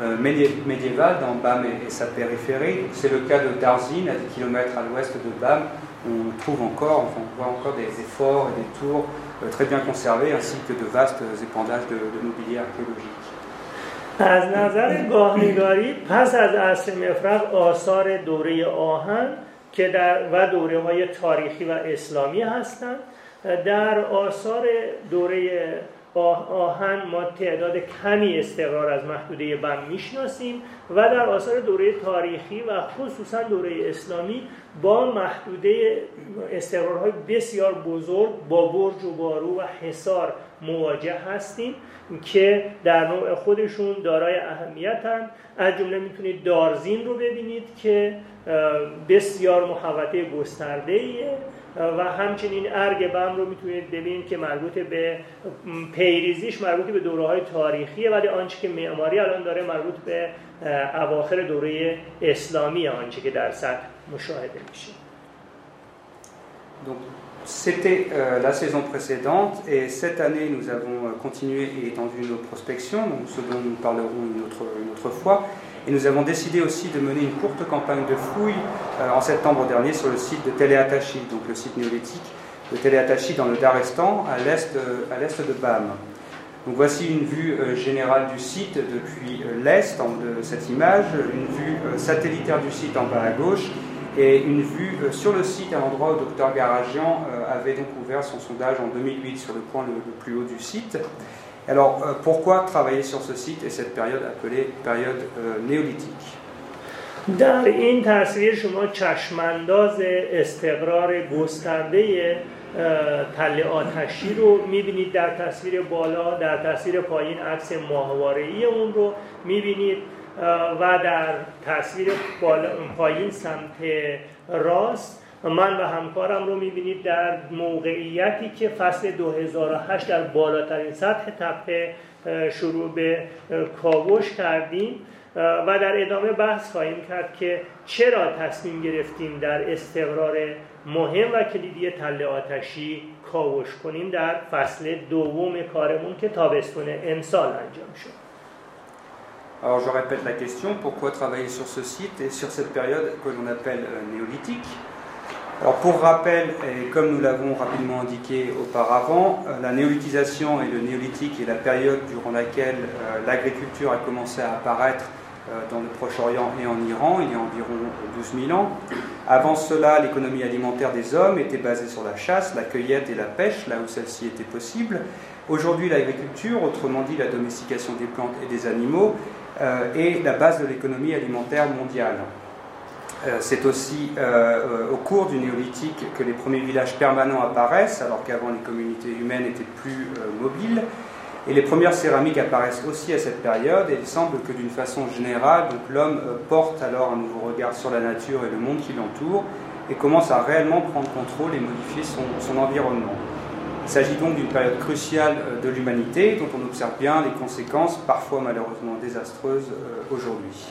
euh, médiévale dans Bam et, et sa périphérie. C'est le cas de Darzine, à dix kilomètres à l'ouest de Bam, où on trouve encore, enfin, on voit encore des, des forts et des tours euh, très bien conservés, ainsi que de vastes épandages de, de mobilier archéologique. از نظر گاهنگاری پس از عصر مفرغ آثار دوره آهن که در و دوره های تاریخی و اسلامی هستند. در آثار دوره آه آهن ما تعداد کمی استقرار از محدوده بم میشناسیم، و در آثار دوره تاریخی و خصوصا دوره اسلامی با محدوده استقرارهای بسیار بزرگ با برج و بارو و حصار مواجه هستیم که در نوع خودشون دارای اهمیتن. از جمله میتونید دارزین رو ببینید که بسیار محوطه گسترده‌ایه، و همچنین ارگبم رو میتونید ببینید که مربوط به پیریزیش مربوط به دوره‌های تاریخیه، ولی آنچه که معماری الان داره مربوط به اواخر دوره اسلامی، آنچه که در سطح مشاهده میشه. C'était euh, la saison précédente, et cette année nous avons euh, continué et étendu nos prospections, donc ce dont nous parlerons une autre, une autre fois, et nous avons décidé aussi de mener une courte campagne de fouilles euh, en septembre dernier sur le site de Tepe Yahya, donc le site néolithique de Tepe Yahya dans le Daristan, à l'est euh, de Bam. Donc voici une vue euh, générale du site depuis euh, l'est de cette image, une vue euh, satellitaire du site en bas à gauche, et une vue sur le site à l'endroit où docteur Garazian avait donc ouvert son sondage en deux mille huit sur le point le, le plus haut du site. Alors pourquoi travailler sur ce site et cette période appelée période euh, néolithique? در این تصویر شما چشمانداز استقرار گسترده تله آتشی رو می‌بینید، در تصویر بالا، در تصویر پایین عکس ماهواره‌ای اون رو می‌بینید، و در تصویر پایین سمت راست من و همکارم رو می‌بینید در موقعیتی که فصل دو هزار و هشت در بالاترین سطح تپه شروع به کاوش کردیم، و در ادامه بحث خواهیم کرد که چرا تصمیم گرفتیم در استقرار مهم و کلیدی تله آتشی کاوش کنیم در فصل دوم کارمون که تابستون امسال انجام شد. Alors je répète la question, pourquoi travailler sur ce site et sur cette période que l'on appelle euh, néolithique? Alors pour rappel, et comme nous l'avons rapidement indiqué auparavant, euh, la néolithisation et le néolithique est la période durant laquelle euh, l'agriculture a commencé à apparaître dans le Proche-Orient et en Iran, il y a environ douze mille ans. Avant cela, l'économie alimentaire des hommes était basée sur la chasse, la cueillette et la pêche, là où celle-ci était possible. Aujourd'hui, l'agriculture, autrement dit la domestication des plantes et des animaux, euh, est la base de l'économie alimentaire mondiale. Euh, c'est aussi euh, au cours du néolithique que les premiers villages permanents apparaissent, alors qu'avant les communautés humaines étaient plus euh, mobiles. Et les premières céramiques apparaissent aussi à cette période, et il semble que d'une façon générale, donc l'homme porte alors un nouveau regard sur la nature et le monde qui l'entoure, et commence à réellement prendre contrôle et modifier son, son environnement. Il s'agit donc d'une période cruciale de l'humanité, dont on observe bien les conséquences, parfois malheureusement désastreuses, aujourd'hui.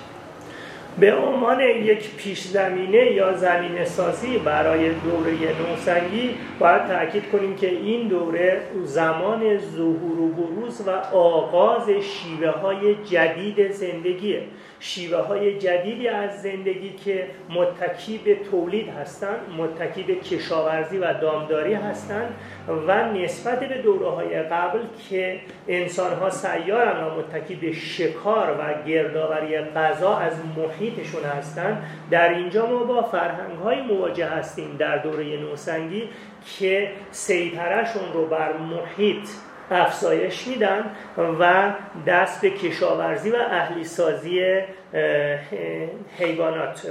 به عنوان یک پیش‌زمینه یا زمینه‌سازی برای دوره نوسنگی باید تأکید کنیم که این دوره زمان ظهور و بروز و آغاز شیوه‌های جدید زندگیه، شیوه‌های جدیدی از زندگی که متکی به تولید هستند، متکی به کشاورزی و دامداری هستند و نسبت به دوره‌های قبل که انسان‌ها سیارن و متکی به شکار و گردآوری غذا از محیط تشون هستند. در اینجا ما با فرهنگ‌های مواجه هستیم در دوره نوسنگی که سیطره‌شون رو بر محیط افزایش میدن و دست به کشاورزی و اهلیسازی حیوانات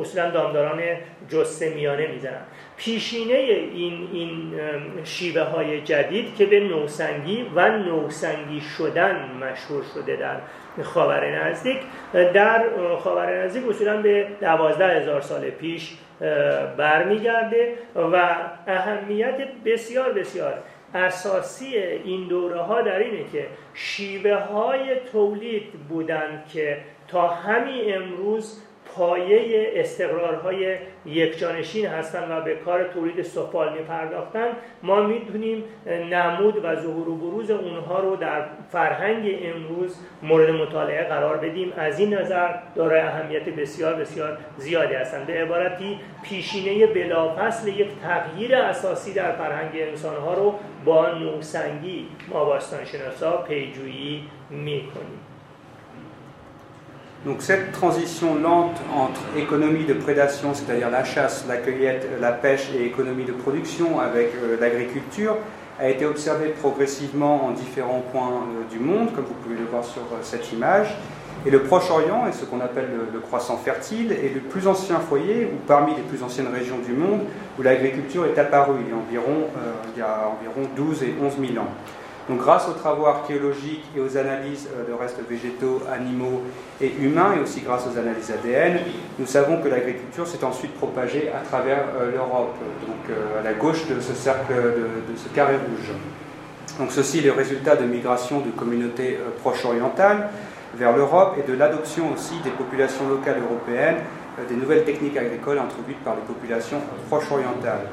اصولا دامداران جثه میانه میزنن. پیشینه این این شیوه های جدید که به نوسنگی و نوسنگی شدن مشهور شده در خاور نزدیک، در خاور نزدیک اصولا به دوازده هزار سال پیش برمیگرده و اهمیت بسیار بسیار اساسی این دوره ها در اینه که شیوه های تولید بودند که تا همین امروز پایه استقرارهای یکجانشین هستند و به کار تولید سفال می‌پرداختند. ما می‌دونیم نمود و ظهور و بروز اونها رو در فرهنگ امروز مورد مطالعه قرار بدیم. از این نظر دارای اهمیت بسیار بسیار زیادی هستند. به عبارتی پیشینه بلافاصله یک تغییر اساسی در فرهنگ انسان‌ها رو با نوسنگی ما باستانشناسا پیجویی می‌کنیم. Donc cette transition lente entre économie de prédation, c'est-à-dire la chasse, la cueillette, la pêche et économie de production avec euh, l'agriculture, a été observée progressivement en différents points euh, du monde, comme vous pouvez le voir sur euh, cette image. Et le Proche-Orient est ce qu'on appelle le, le croissant fertile, est le plus ancien foyer, ou parmi les plus anciennes régions du monde, où l'agriculture est apparue il y a environ, euh, il y a environ douze et onze mille ans. Donc, grâce aux travaux archéologiques et aux analyses de restes végétaux, animaux et humains, et aussi grâce aux analyses A D N, nous savons que l'agriculture s'est ensuite propagée à travers euh, l'Europe, donc euh, à la gauche de ce cercle, de, de ce carré rouge. Donc, ceci est le résultat de migrations de communautés euh, proche-orientales vers l'Europe et de l'adoption aussi des populations locales européennes euh, des nouvelles techniques agricoles introduites par les populations proche-orientales.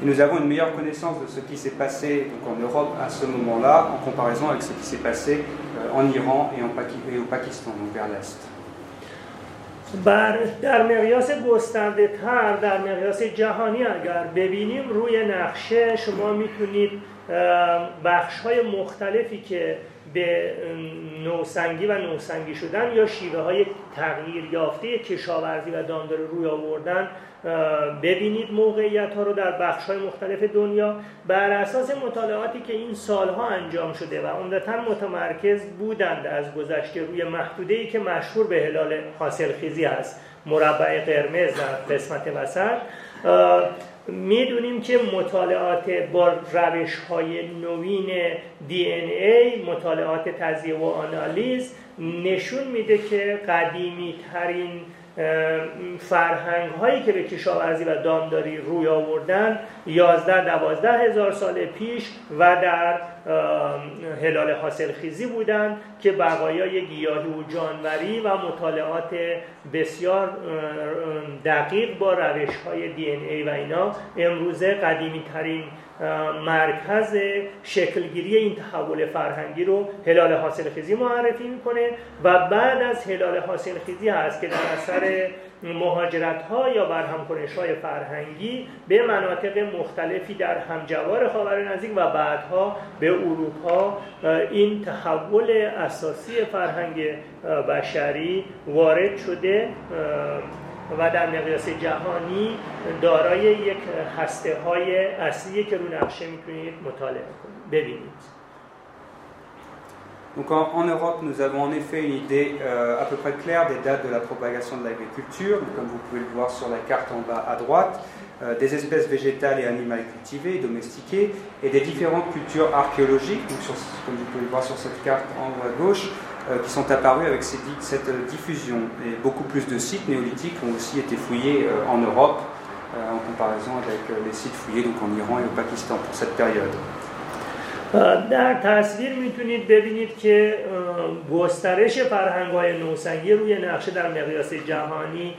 Et nous avons une meilleure connaissance de ce qui s'est passé donc, en Europe à ce moment-là, en comparaison avec ce qui s'est passé euh, en Iran et, en Paki- et au Pakistan, donc vers l'Est. بر در مقیاس گسترده تر، در مقیاس جهانی اگر ببینیم روی نقشه شما میتونید بخش‌های مختلفی که به نوسنگی و نوسنگی شدن یا شیوه‌های تغییر یافته کشاورزی و دامداری روی آوردن ببینید. موقعیت‌ها رو در بخش‌های مختلف دنیا بر اساس مطالعاتی که این سال‌ها انجام شده و عمدتاً متمرکز بودند از گذشته روی محدوده‌ای که مشهور به هلال حاصلخیزی است، مربع قرمز در قسمت وسط، میدونیم که مطالعات با روش‌های نوین دی ان ای، مطالعات تزیه و آنالیز نشون میده که قدیمی ترین فرهنگ هایی که به کشاورزی و دامداری روی آوردن یازده تا دوازده هزار سال پیش و در هلال حاصلخیزی بودند که بقایای گیاهی و جانوری و مطالعات بسیار دقیق با روش های دی ان ای و اینا امروزه قدیمی ترین مرکز شکلگیری این تحول فرهنگی رو هلال حاصلخیزی معرفی میکنه و بعد از هلال حاصلخیزی هست که در اثر مهاجرت‌ها یا برهمکنش‌های فرهنگی به مناطق مختلفی در همجوار خاورنزدیک و بعدها به اروپا این تحول اساسی فرهنگ بشری وارد شده و در مقیاس جهانی دارای یک هسته‌های اصلیه که رو نقشه می‌تونید مطالعه کنید ببینید. Donc en, en Europe, nous avons en effet une idée euh, à peu près claire des dates de la propagation de l'agriculture, comme vous pouvez le voir sur la carte en bas à droite, euh, des espèces végétales et animales cultivées, domestiquées, et des différentes cultures archéologiques, donc sur, comme vous pouvez le voir sur cette carte en haut à gauche, euh, qui sont apparues avec ces, cette euh, diffusion. Et beaucoup plus de sites néolithiques ont aussi été fouillés euh, en Europe, euh, en comparaison avec euh, les sites fouillés donc en Iran et au Pakistan pour cette période. در تصویر میتونید ببینید که گسترش فرهنگ‌های نوسنگی روی نقشه در مقیاس جهانی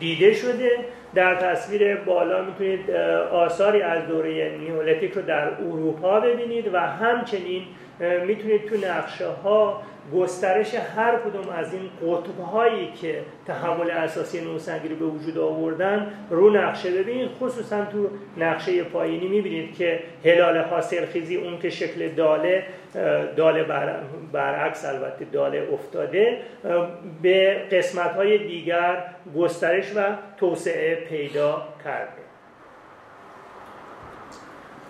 دیده شده. در تصویر بالا میتونید آثاری از دوره نیولیتیک رو در اروپا ببینید و همچنین میتونید تو نقشه‌ها گسترش هر کدوم از این قطب‌هایی که تحول اساسی نوسنگی رو به وجود آوردن رو نقشه ببینید. خصوصا تو نقشه پایینی می‌بینید که هلال حاصلخیزی اون که شکل داله داله بر برعکس البته داله افتاده به قسمت‌های دیگر گسترش و توسعه پیدا کرده.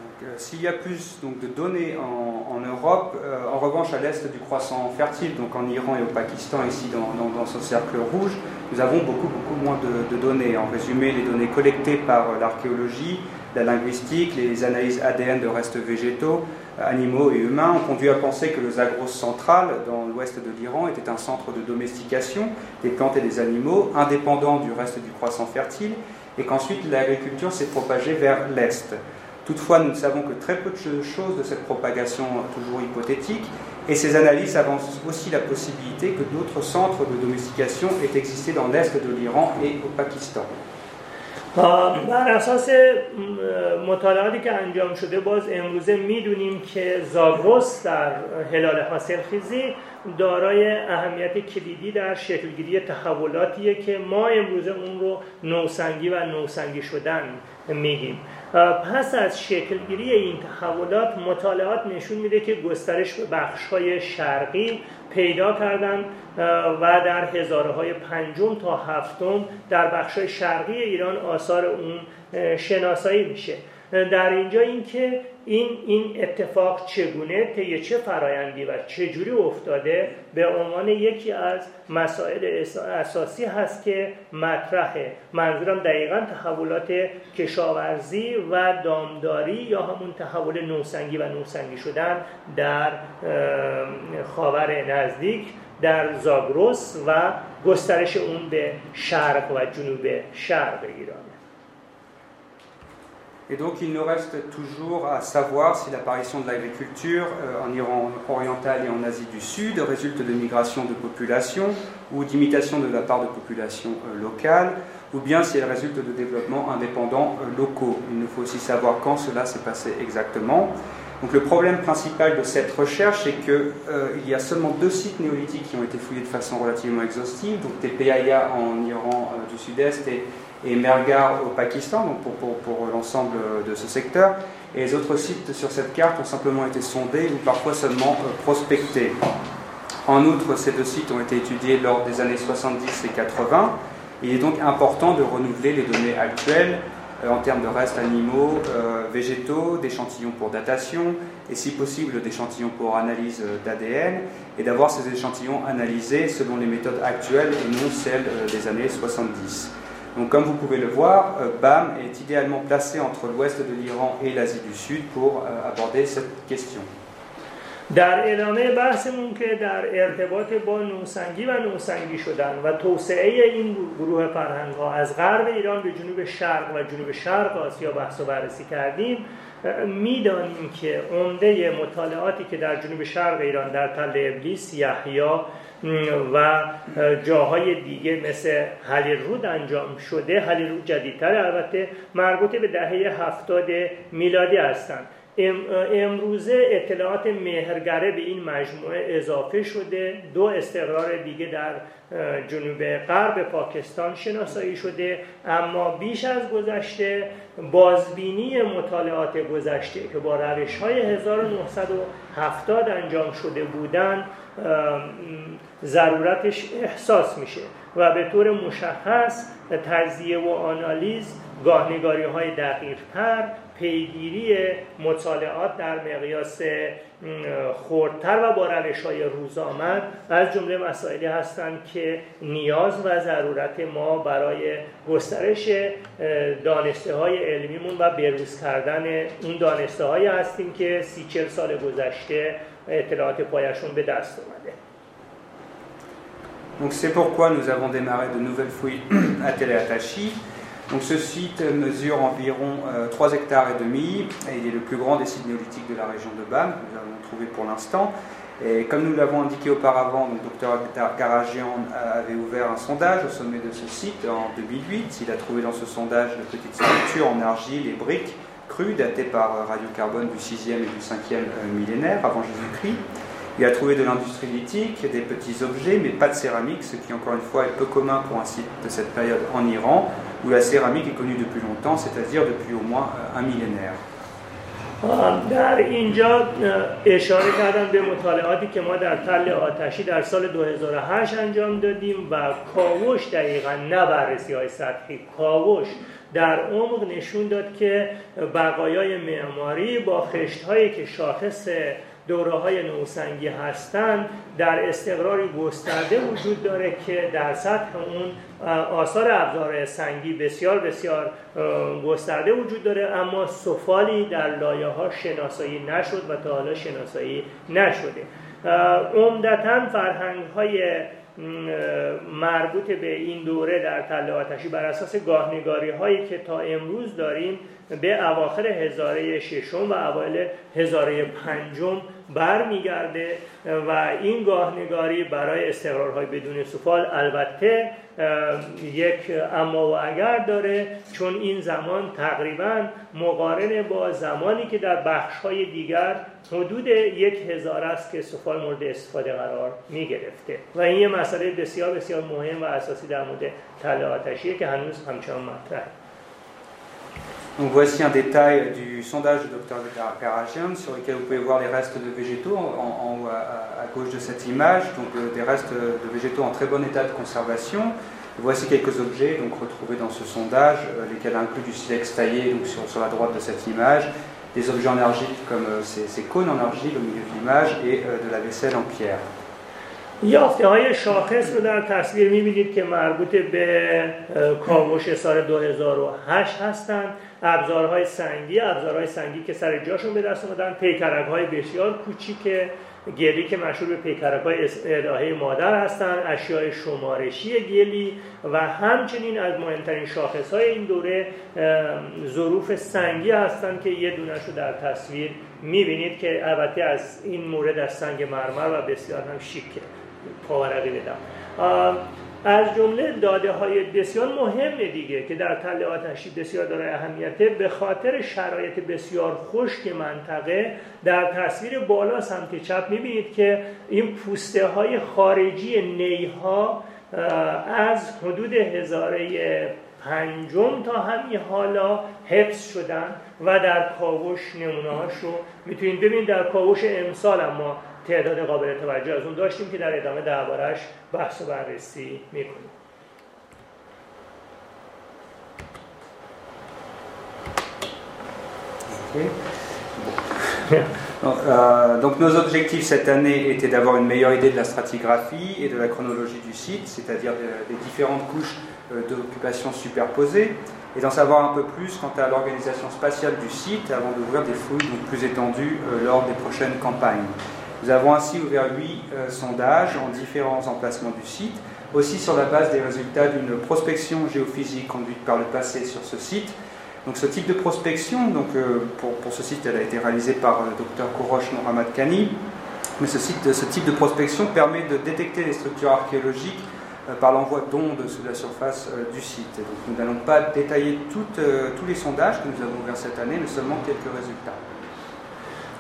Donc, euh, s'il y a plus donc, de données en, en Europe, euh, en revanche à l'est du croissant fertile, donc en Iran et au Pakistan, ici dans, dans, dans ce cercle rouge, nous avons beaucoup, beaucoup moins de, de données. En résumé, les données collectées par euh, l'archéologie, la linguistique, les analyses A D N de restes végétaux, euh, animaux et humains ont conduit à penser que le Zagros central, dans l'ouest de l'Iran, était un centre de domestication des plantes et des animaux, indépendant du reste du croissant fertile, et qu'ensuite l'agriculture s'est propagée vers l'est. Toutefois, nous ne savons que très peu de choses de cette propagation toujours hypothétique, et ces analyses avancent aussi la possibilité que d'autres centres de domestication aient existé dans l'est de l'Iran et au Pakistan. بر اساس مطالعاتی که انجام شده باز امروزه میدونیم که زاگرس در هلال حاصلخیزی دارای اهمیت کلیدی در شکلگیری تحولاتیه که ما امروزه اون رو نوسنگی و نوسنگی شدن میگیم. پس از شکلگیری این تحولات مطالعات نشون میده که گسترش به بخش‌های شرقی پیدا کردن و در هزاره‌های پنجم تا هفتم در بخش‌های شرقی ایران آثار اون شناسایی میشه. در اینجا اینکه این این اتفاق چگونه طی چه فرایندی و چه جوری افتاده به عنوان یکی از مسائل اساسی هست که مطرحه. منظورم دقیقاً تحولات کشاورزی و دامداری یا همون تحول نوسنگی و نوسنگی شدن در خاور نزدیک در زاگرس و گسترش اون به شرق و جنوب شرق ایران. Et donc il nous reste toujours à savoir si l'apparition de l'agriculture euh, en Iran oriental et en Asie du Sud résulte de migrations de population ou d'imitation de la part de populations euh, locales, ou bien si elle résulte de développements indépendants euh, locaux. Il nous faut aussi savoir quand cela s'est passé exactement. Donc le problème principal de cette recherche, c'est qu'il euh, y a seulement deux sites néolithiques qui ont été fouillés de façon relativement exhaustive, donc Tepe Yahya en Iran euh, du Sud-Est et et Mehrgarh au Pakistan, donc pour, pour, pour l'ensemble de ce secteur. Et les autres sites sur cette carte ont simplement été sondés ou parfois seulement prospectés. En outre, ces deux sites ont été étudiés lors des années soixante-dix et quatre-vingts. Il est donc important de renouveler les données actuelles euh, en termes de restes animaux, euh, végétaux, d'échantillons pour datation, et si possible d'échantillons pour analyse d'A D N, et d'avoir ces échantillons analysés selon les méthodes actuelles et non celles euh, des années soixante-dix. Donc, comme vous pouvez le voir, BAM est idéalement placé entre l'ouest de l'Iran et l'Asie du Sud pour euh, aborder cette question. در ادامه بحثمون که در ارتباط با نوسنگی و نوسنگی شدن و توسعه این گروه فرهنگ‌ها از غرب ایران به جنوب شرق و جنوب شرق آسیا بحث و بررسی کردیم میدانیم که عمده مطالعاتی که در جنوب شرق ایران در تل ابلیس، یحیی و جاهای دیگه مثل حلیل رود انجام شده، حلیل رود جدیدتر البته، مربوط به دهه هفتاد میلادی هستند. امروزه اطلاعات مهرگره به این مجموعه اضافه شده. دو استقرار دیگه در جنوب غرب پاکستان شناسایی شده، اما بیش از گذشته بازبینی مطالعات گذشته که با روش‌های هزار و نهصد و هفتاد انجام شده بودند ضرورتش احساس میشه و به طور مشخص تجزیه و آنالیز، گاهنگاری‌های دقیق‌تر، پیگیری مطالعات در مقیاس خردتر و با روش‌های روزآمد از جمله مسائلی هستند که نیاز و ضرورت ما برای گسترش دانشه‌های علمیمون و بروز کردن اون دانشه‌هایی هستیم که سی چهل سال گذشته اطلاعات پایشون به دست اومده. Donc c'est pourquoi nous avons démarré de nouvelles fouilles à Télé Attachi. Donc ce site mesure environ euh, trois hectares et demi et il est le plus grand des sites néolithiques de la région de Bam, que nous avons trouvé pour l'instant. Et comme nous l'avons indiqué auparavant, le docteur Garazian avait ouvert un sondage au sommet de ce site en deux mille huit. Il a trouvé dans ce sondage de petites structures en argile et briques crues datées par radiocarbone du sixième et du cinquième millénaire avant Jésus-Christ. Il a trouvé de l'industrie lithique, des petits objets, mais pas de céramique, ce qui encore une fois est peu commun pour un site de cette période en Iran, où la céramique est connue depuis longtemps, c'est-à-dire depuis au moins un millénaire. در اینجا اشاره کردم به مطالعاتی که ما در تل آتشی در سال دو هزار و هشت انجام دادیم و کاوش دقیقاً نه بررسی‌های سطحی، کاوش در عمق نشون داد که بقایای معماری با خشت‌هایی که شاخص دوره‌های نوسنگی هستند در استقراری گسترده وجود داره که در سطح اون آثار ابزار سنگی بسیار بسیار گسترده وجود داره، اما سفالی در لایه‌ها شناسایی نشد و تا حالا شناسایی نشده. عمدتاً فرهنگ‌های مربوط به این دوره در تل آتشی بر اساس گاهنگاری هایی که تا امروز داریم به اواخر هزاره ششم و اوایل هزاره پنجم برمیگرده و این گاهنگاری برای استقرارهای بدون سفال البته یک اما و اگر داره، چون این زمان تقریباً مقارن با زمانی که در بخش‌های دیگر حدود یک هزار است که سفال مورد استفاده قرار می‌گرفته و این یه مسئله بسیار بسیار مهم و اساسی در مورد تل آتشیه که هنوز همچنان مطرحه. Donc voici un détail du sondage du docteur Garazian sur lequel vous pouvez voir les restes de végétaux en, en haut à, à gauche de cette image, donc euh, des restes de végétaux en très bon état de conservation. Et voici quelques objets donc, retrouvés dans ce sondage, euh, lesquels incluent du silex taillé donc, sur, sur la droite de cette image, des objets en argile comme euh, ces, ces cônes en argile au milieu de l'image et euh, de la vaisselle en pierre. یافته‌های شاخص رو در تصویر می‌بینید که مربوط به کاوش سال دو هزار و هشت هستند. ابزارهای سنگی، ابزارهای سنگی که سر جاشون به دست اومدن، پیکرک‌های بسیار کوچیک گلی که مشهور به پیکرک‌های الهه مادر هستند، اشیاء شمارشی گلی و همچنین از مهمترین شاخص‌های این دوره ظروف سنگی هستند که یه دونه‌شو در تصویر می‌بینید که البته از این مورد از سنگ مرمر و بسیار هم شیکه. پاورقی بدم. از جمله داده های بسیار مهم دیگه که در تل آتشی بسیار دارای اهمیته، به خاطر شرایط بسیار خشک منطقه در تصویر بالا سمت چپ میبینید که این پوسته های خارجی نیها از حدود هزاره پنجم تا همین حالا حفظ شدن و در کاوش نمونه هاشو میتونید ببینید. در کاوش امسال اما تعداد قابل توجه از اون داشتیم که در ادامه درباره‌اش بحث و بررسی می‌کنیم. Donc nos objectifs cette année étaient d'avoir une meilleure idée de la stratigraphie et de la chronologie du site, c'est-à-dire des différentes couches d'occupation superposées, et d'en savoir un peu plus quant à l'organisation spatiale du site avant d'ouvrir des fouilles plus étendues lors des prochaines campagnes. Nous avons ainsi ouvert huit euh, sondages en différents emplacements du site, aussi sur la base des résultats d'une prospection géophysique conduite par le passé sur ce site, Donc ce type de prospection, donc, euh, pour, pour ce site, elle a été réalisée par le docteur Kourosh Nouramad Kani, mais ce, site, ce type de prospection permet de détecter les structures archéologiques euh, par l'envoi d'ondes sous la surface euh, du site. Et donc, nous n'allons pas détailler tout, euh, tous les sondages que nous avons ouverts cette année, mais seulement quelques résultats.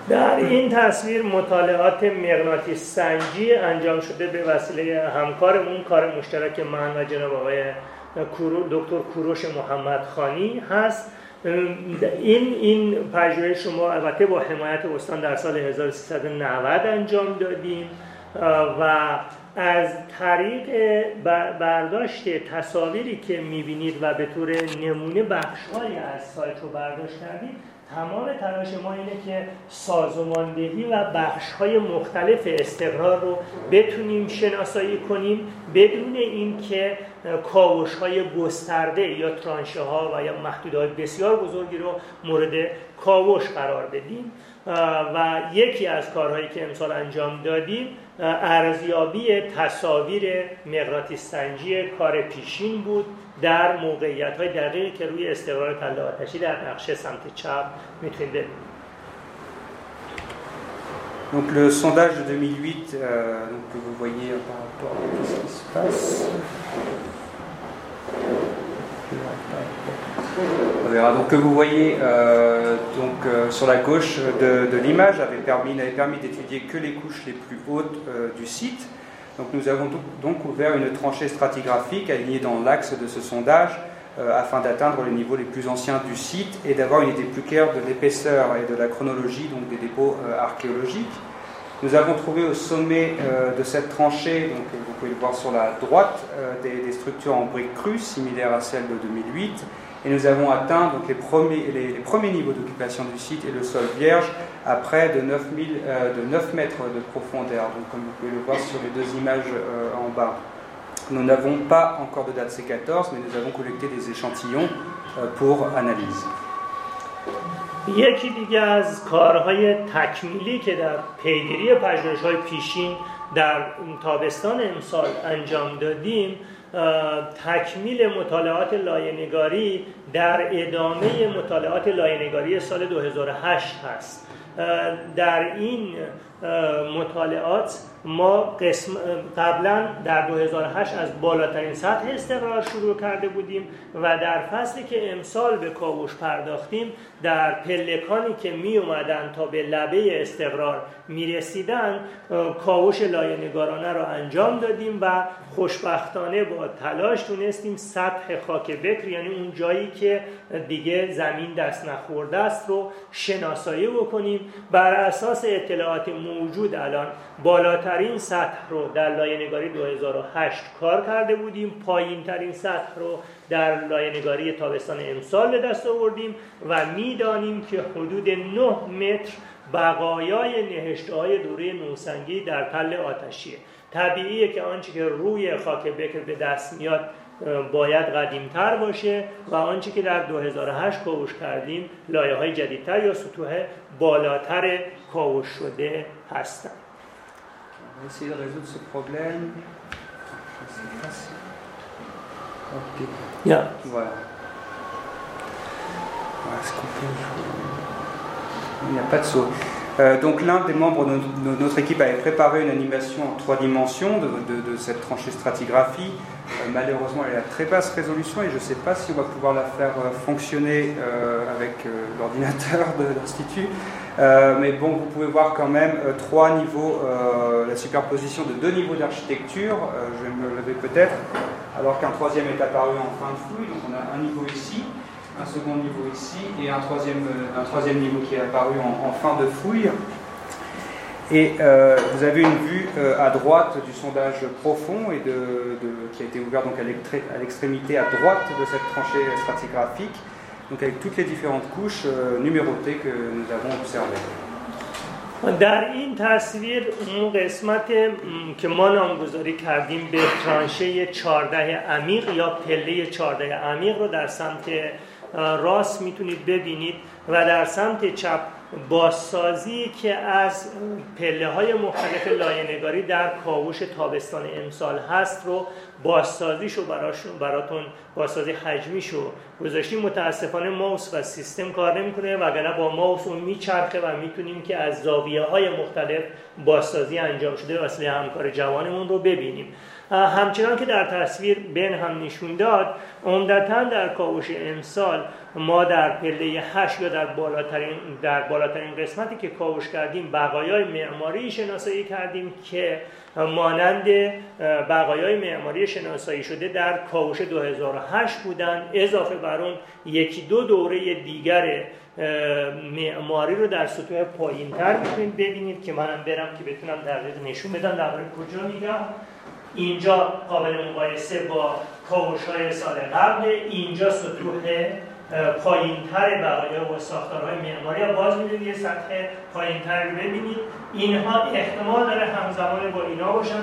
در این تصویر مطالعات مغناطیس سنجی انجام شده به وسیله همکارمون، کار مشترک من و جناب آقای دکتر کوروش محمدخانی هست. این این پژوهش ما البته با حمایت استان در سال هزار و سیصد و نود انجام دادیم و از طریق برداشت تصاویری که می‌بینید و به طور نمونه بخش‌هایی از سایت رو برداشت کردیم، تمام تلاش ما اینه که سازماندهی و بخش‌های مختلف استقرار رو بتونیم شناسایی کنیم بدون اینکه کاوش‌های گسترده یا ترانشه‌ها و یا محدوده‌های بسیار بزرگی رو مورد کاوش قرار بدیم. و یکی از کارهایی که امسال انجام دادیم ارزیابی تصاویر مغناطیس سنجی کار پیشین بود در موقعیت‌های دقیقی که روی استقرار تله آتشی در نقشه سمت چپ می‌تونید ببینید. Donc le sondage de deux mille huit euh, donc que vous voyez par rapport à ce qui se passe. On verra donc que vous voyez euh, donc euh, sur la gauche de, de l'image avait permis n'avait permis d'étudier que les couches les plus hautes euh, du site. Donc nous avons donc ouvert une tranchée stratigraphique alignée dans l'axe de ce sondage euh, afin d'atteindre les niveaux les plus anciens du site et d'avoir une idée plus claire de l'épaisseur et de la chronologie donc des dépôts euh, archéologiques. Nous avons trouvé au sommet euh, de cette tranchée, donc vous pouvez le voir sur la droite, euh, des, des structures en briques crues similaires à celles de deux mille huit et nous avons atteint donc, les, premiers, les, les premiers niveaux d'occupation du site et le sol vierge à près de neuf mètres de profondeur, donc, comme vous pouvez le voir sur les deux images euh, en bas. Nous n'avons pas encore de date C quatorze, mais nous avons collecté des échantillons euh, pour analyse. یکی دیگه از کارهای تکمیلی که در پیگیری پژوهش‌های پیشین در تابستان امسال انجام دادیم تکمیل مطالعات لایه‌نگاری در ادامه مطالعات لایه‌نگاری سال دو هزار و هشت هست. در این مطالعات ما قبلا در دو هزار و هشت از بالاترین سطح استقرار شروع کرده بودیم و در فصلی که امسال به کاوش پرداختیم در پلکانی که می اومدن تا به لبه استقرار می رسیدن کاوش لایه‌نگارانه را انجام دادیم و خوشبختانه با تلاش تونستیم سطح خاک بکر، یعنی اون جایی که دیگه زمین دست نخورده است رو شناسایی بکنیم. بر اساس اطلاعات موجود الان بالاترین سطح رو در لایه‌نگاری دو هزار و هشت کار کرده بودیم، پایین‌ترین سطح رو در لایه‌نگاری تابستان امسال به دست آوردیم و می‌دانیم که حدود نه متر بقایای نهشته‌های دوره نوسنگی در تله آتشیه. طبیعیه که آنچه که روی خاک بکر به دست میاد باید قدیمتر باشه و آنچه که در دو هزار و هشت کاوش کردیم لایه‌های جدیدتر یا سطوح بالاتر کاوش شده هستند. Essayer de résoudre ce problème. Okay. Yeah. Voilà. Est-ce qu'on peut... Il n'y a pas de saut. Euh, donc l'un des membres de notre équipe avait préparé une animation en trois dimensions de, de, de cette tranchée stratigraphie. Euh, malheureusement, elle est à très basse résolution et je ne sais pas si on va pouvoir la faire euh, fonctionner euh, avec euh, l'ordinateur de l'Institut. Euh, mais bon, vous pouvez voir quand même euh, trois niveaux, euh, la superposition de deux niveaux d'architecture, euh, je vais me lever peut-être, alors qu'un troisième est apparu en fin de flux, donc on a un niveau ici, un second niveau ici, et un troisième, euh, un troisième niveau qui est apparu en, en fin de fouille. Et euh, vous avez une vue euh, à droite du sondage profond et de, de, qui a été ouvert donc à l'extrémité à droite de cette tranchée stratigraphique. Donc avec toutes les différentes couches numérotées que nous avons observées. در این تصویر اون قسمت که ما نامگذاری کردیم به ترانشه چهارده عمیق یا پله چهارده عمیق رو در سمت راست میتونید ببینید و در سمت چپ بازسازی که از پله‌های مختلف لایه‌نگاری در کاوش تابستان امسال هست رو بازسازیشو براشون براتون بازسازی حجمیشو گذاشتیم. متاسفانه ماوس و سیستم کار نمی‌کنه، وگرنه با ماوس اون میچرخه و میتونیم که از زاویه‌های مختلف بازسازی انجام شده واسه همکار جوانمون رو ببینیم. همچنان که در تصویر بن هم نشون داد، عمدتاً در کاوش امسال ما در پله هشت یا در بالاترین در بالاترین قسمتی که کاوش کردیم بقایای معماری شناسایی کردیم که مانند بقایای معماری شناسایی شده در کاوش دو هزار و هشت بودن. اضافه بر اون یکی دو دوره دیگر معماری رو در سطوح پایین‌تر می‌تونید ببینید که منم برم که بتونم دقیق نشون بدم درباره کجا میگم. اینجا قابل مقایسه با کاوش‌های سال قبل، اینجا سطوح پایین‌تر بقایا و ساختارهای معماری باز می‌دونید یه سطح پایین‌تر رو ببینید. اینها احتمال داره همزمان با اینا باشن،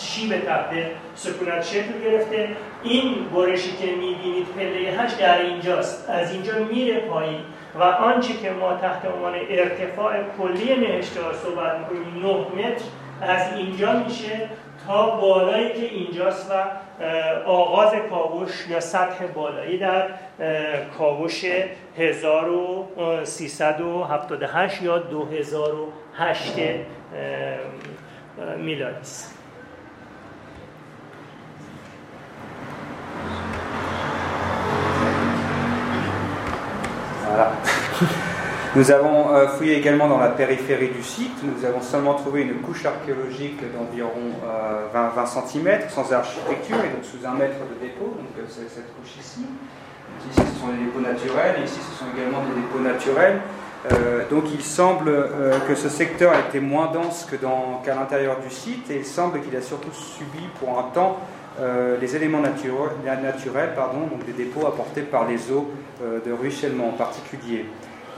شیب تپه سکونت شکل گرفته. این برشی که می‌بینید پله هشت در اینجاست، از اینجا میره پایین و آنچه که ما تحت عنوان ارتفاع کلی نهشته‌ها صحبت می‌کنیم نه متر از اینجا میشه تا بالایی که اینجاست و آغاز کاوش یا سطح بالایی در کاوش هزار و سیصد و هفتاد و هشت یا دو هزار و هشت میلادی است. Nous avons fouillé également dans la périphérie du site. Nous avons seulement trouvé une couche archéologique d'environ vingt centimètres, sans architecture, et donc sous un mètre de dépôt. Donc c'est cette couche ici. Ici, ce sont des dépôts naturels. Ici, ce sont également des dépôts naturels. Euh, donc il semble euh, que ce secteur a été moins dense que dans, qu'à l'intérieur du site, et il semble qu'il a surtout subi pour un temps Euh, les éléments naturels, naturels pardon, donc des dépôts apportés par les eaux euh, de ruissellement en particulier.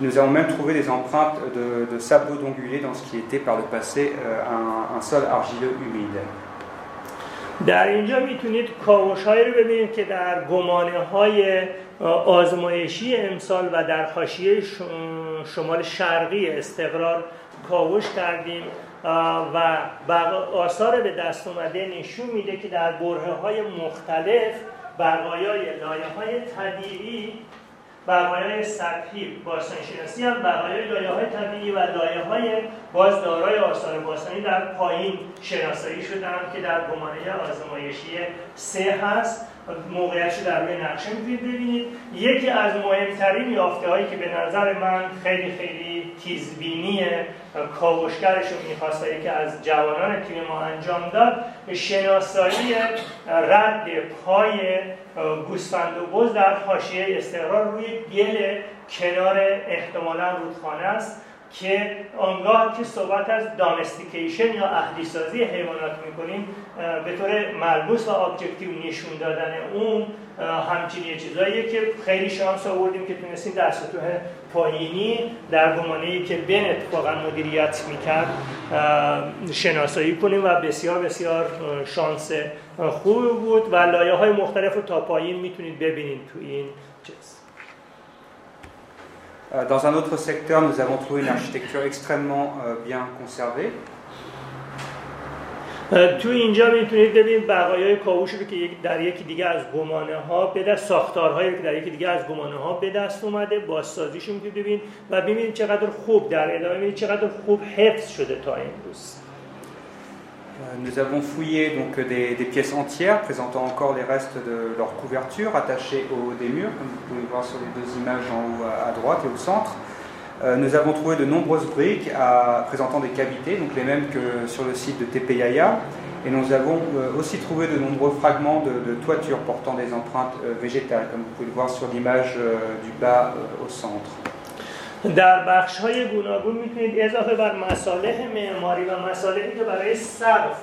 Nous avons même trouvé des empreintes de, de sabots d'ongulés dans ce qui était par le passé euh, un, un sol argileux humide. در اینجا میتونید کاوش‌هایی رو ببینید که در گمانه‌های آزمایشی امسال و در حاشیه شمال شرقی استقرار کاوش کردیم و آثار به دست اومده نشون میده که در برهه‌های مختلف بقایای لایه‌های طبیعی، بقایای سطحی باستانشناسی هم بقایای لایه‌های طبیعی و لایه‌های باز دارای آثار باستانی در پایین شناسایی شدند که در گمانه آزمایشی سه هست. موقعیتش در روی نقشه می‌تونید ببینید. یکی از مهمترین یافته‌هایی که به نظر من خیلی خیلی تیزبینی کاوشگرش رو می‌خواسته که از جوانان تیم ما انجام داد، شناسایی رد پای گوسفند و بز در حاشیه استقرار روی گل کنار احتمالاً رودخانه است که آنگاه که صحبت از دامستیکیشن یا اهلیسازی حیوانات میکنیم به طور ملموس و ابجکتیو نشون دادن اون همچین چیزاییه که خیلی شانس آوردیم که تونستیم در سطوح پایینی در گمانه‌ای که بن اتفاقا مدیریت میکرد شناسایی کنیم و بسیار بسیار شانس خوبی بود و لایه‌های مختلف رو تا پایین میتونید ببینید تو این چیز. Dans un autre secteur, nous avons trouvé une architecture extrêmement euh, bien conservée. تو اینجا میتونید ببینید بقایای کاوشی رو که در یکی دیگه از گمانه‌ها به دست ساختارهایی که در یکی دیگه از گمانه‌ها به دست اومده بازسازیش میتونید ببینید و ببینید چقدر خوب در ادامه میبینید چقدر خوب حفظ شده تا امروز. Nous avons fouillé donc des, des pièces entières présentant encore les restes de leur couverture attachées au haut des murs, comme vous pouvez voir sur les deux images en haut à droite et au centre. Euh, nous avons trouvé de nombreuses briques à, présentant des cavités, donc les mêmes que sur le site de Tepe Yahya. Et nous avons euh, aussi trouvé de nombreux fragments de, de toitures portant des empreintes euh, végétales, comme vous pouvez le voir sur l'image euh, du bas euh, au centre. در بخش‌های گوناگون می‌تونید اضافه بر مصالح معماری و مصالحی که برای سقف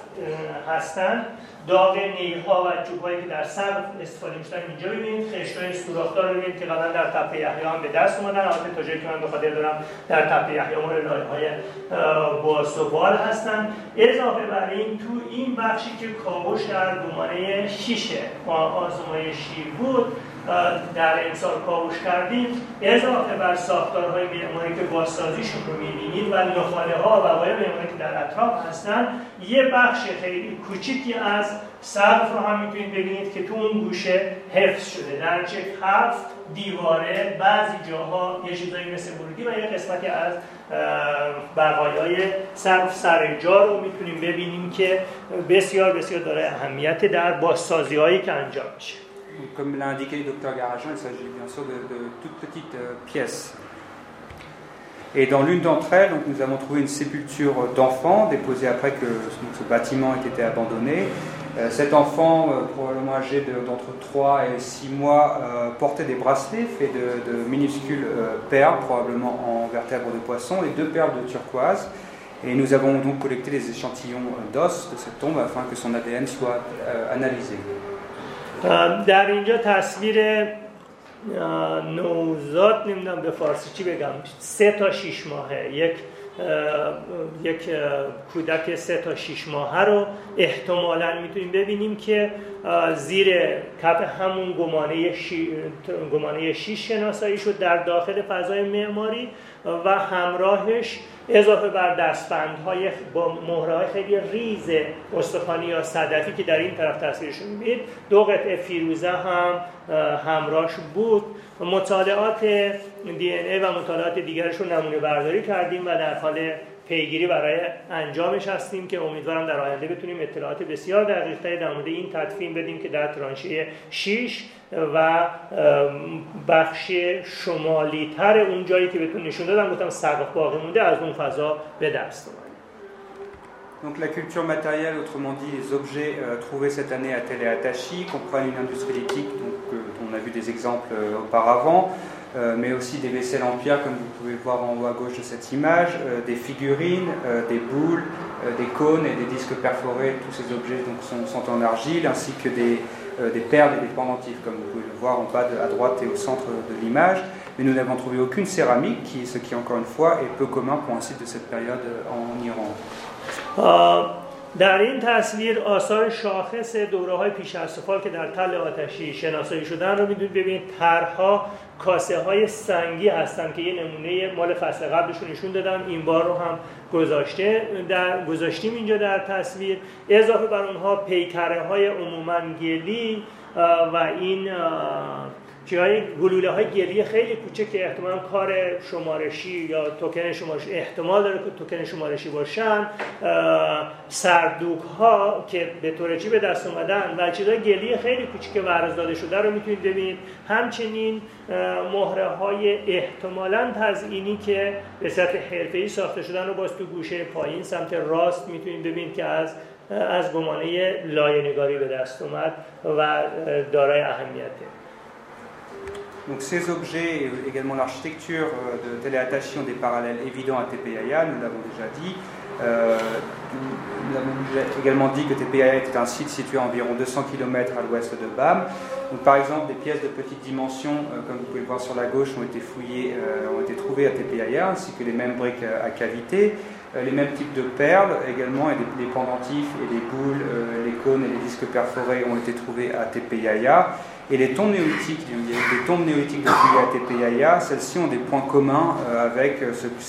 هستند، داغ نی‌ها و چوب‌هایی که در سقف استفاده می‌شدن اینجا ببینید، خشت‌های سوراخ‌دار ببینید که قبلا در تپه یحیی هم به دست اومدن. البته تا جایی که من بخاطر دارم در تپه یحیی مال لایه‌های باثبال هستند. اضافه بر این تو این بخشی که کاوش در گمانه شیشه آزمایشی بود در انسان کاوش کردیم، اضافه بر ساختارهای معماری که بازسازیشون رو می‌بینید و نخاله ها و باقی معماری که در اطراف هستن، یه بخش خیلی کوچیکی از سقف رو هم می‌تونید ببینید که تو اون گوشه حفظ شده. در چه هفت دیواره بعضی جاها یه چیزایی مثل ورودی و یه قسمتی از بقایای سقف سرجا رو می‌تونیم ببینیم که بسیار بسیار داره اهمیت در بازسازی‌هایی که انجام میشه. Comme l'a indiqué le docteur Garazian, il s'agit bien sûr de, de toutes petites euh, pièces. Et dans l'une d'entre elles, donc, nous avons trouvé une sépulture d'enfant, déposée après que donc, ce bâtiment ait été abandonné. Euh, cet enfant, euh, probablement âgé de, d'entre trois et six mois, euh, portait des bracelets faits de, de minuscules euh, perles, probablement en vertèbres de poisson, et deux perles de turquoise. Et nous avons donc collecté des échantillons euh, d'os de cette tombe afin que son A D N soit euh, analysé. در اینجا تصویر نوزاد، نمیدونم به فارسی چی بگم، سه تا شیش ماهه، یک یک کودک سه تا شیش ماهه رو احتمالاً میتونیم ببینیم که زیر کف همون گمانه شی... گمانه شیش شناسایی شد در داخل فضای معماری و همراهش اضافه بر دستبندهای با مهره‌های خیلی ریز استخوانی یا صدفی که در این طرف تصویرش می‌بینید، دو قطعه فیروزه هم همراهش بود. مطالعات دی ان ای و مطالعات دیگرش رو نمونه برداری کردیم و در حال پیگیری برای انجامش هستیم که امیدوارم در آینده بتونیم اطلاعات بسیار دقیق‌تری در مورد این تدفین بدیم که در ترانشه شش و بخش شمالی تر اون جایی که بهتون نشون دادم گفتم سقف باقی مونده از اون فضا به دست اومده. Donc la culture matérielle, autrement dit les objets euh, trouvés cette année à Tepe Yahya comprennent une industrie lithique donc euh, on a vu des exemples euh, auparavant. Euh, mais aussi des vaisselles en pierre, comme vous pouvez voir en haut à gauche de cette image, euh, des figurines, euh, des boules, euh, des cônes et des disques perforés. Tous ces objets donc, sont, sont en argile, ainsi que des, euh, des perles et des pendentifs, comme vous pouvez le voir en bas de, à droite et au centre de l'image. Mais nous n'avons trouvé aucune céramique, qui, ce qui, encore une fois, est peu commun pour un site de cette période en Iran. Uh... در این تصویر آثار شاخص دوره‌های پیش از سفال که در تل آتشی شناسایی شدن رو می‌دونید. ببینید طرح‌ها کاسه‌های سنگی هستن که یه نمونه مال فصل قبلشون نشون دادم، این بار رو هم گذاشته در گذاشتیم اینجا در تصویر. اضافه بر اونها پیکره‌های عموماً گلی و این چیزهای گلوله‌های گلی خیلی کوچک که احتمالاً کار شمارشی یا توکن شمارش احتمال داره که توکن شمارشی باشن، سردوک‌ها که به طور چی به دست اومدن و چیزهای گلی خیلی کوچک ورز داده شده رو میتونید ببینید. همچنین مهره‌های احتمالاً تزئینی که به صورت حرفه‌ای ساخته شدن رو باز تو گوشه پایین سمت راست میتونید ببینید که از از گمانه لایه‌نگاری به دست اومد و دارای اهمیته. Donc ces objets et également l'architecture de Tepe Yahya ont des parallèles évidents à Tepe Yahya, nous l'avons déjà dit. Euh, nous avons déjà également dit que Tepe Yahya était un site situé à environ deux cents kilomètres à l'ouest de Bam. Donc, par exemple, des pièces de petite dimension, euh, comme vous pouvez le voir sur la gauche, ont été fouillées, euh, ont été trouvées à Tepe Yahya, ainsi que les mêmes briques à, à cavité, euh, les mêmes types de perles également, et des, des pendentifs et les boules, euh, les cônes et les disques perforés ont été trouvés à Tepe Yahya. Et les tombes néolithiques, les tombes néolithiques de Tepe Yahya, celles-ci ont des points communs avec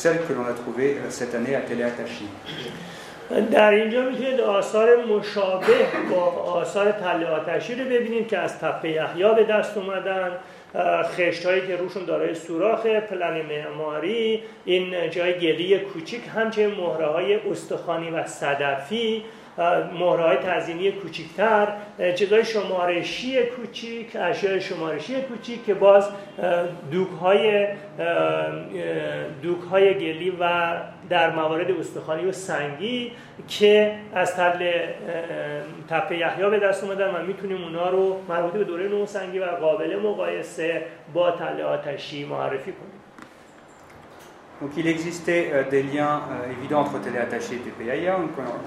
celles que l'on a trouvées cette année à Tal-e Atashi. در اینجا میتونید آثار مشابه با آثار تل آتشی رو ببینید که از تپه یحیی به دست اومدن، خشت‌هایی که روشون دارای سوراخ، پلن معماری، این جای گلی کوچیک، همچنین مهره‌های استخوانی و صدفی، مهره‌های تزیینی کوچکتر، چیزهای شمارشی کوچیک، اشیاء شمارشی کوچیک که باز دوک‌های دوک‌های گلی و در موارد استخوانی و سنگی که از تل تپه یحیی به دست اومدن و میتونیم اونا رو مربوط به دوره نوسنگی و قابل مقایسه با تل آتشی معرفی کنیم. Donc il existait euh, des liens euh, évidents entre Tepe Yahya et Tepe Yahya,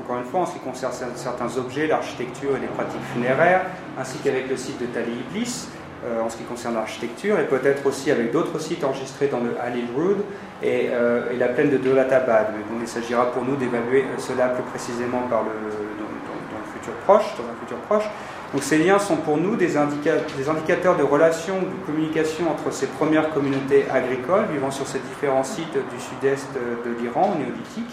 encore une fois en ce qui concerne certains objets, l'architecture et les pratiques funéraires, ainsi qu'avec le site de Tal Iblis euh, en ce qui concerne l'architecture, et peut-être aussi avec d'autres sites enregistrés dans le Halil Rud et, euh, et la plaine de Dolatabad. Mais bon, il s'agira pour nous d'évaluer cela plus précisément par le, dans, dans, dans le futur. futur proche, dans un futur proche. Donc ces liens sont pour nous des, indica des indicateurs de relations, de communication entre ces premières communautés agricoles vivant sur ces différents sites du sud-est de l'Iran, au néolithique.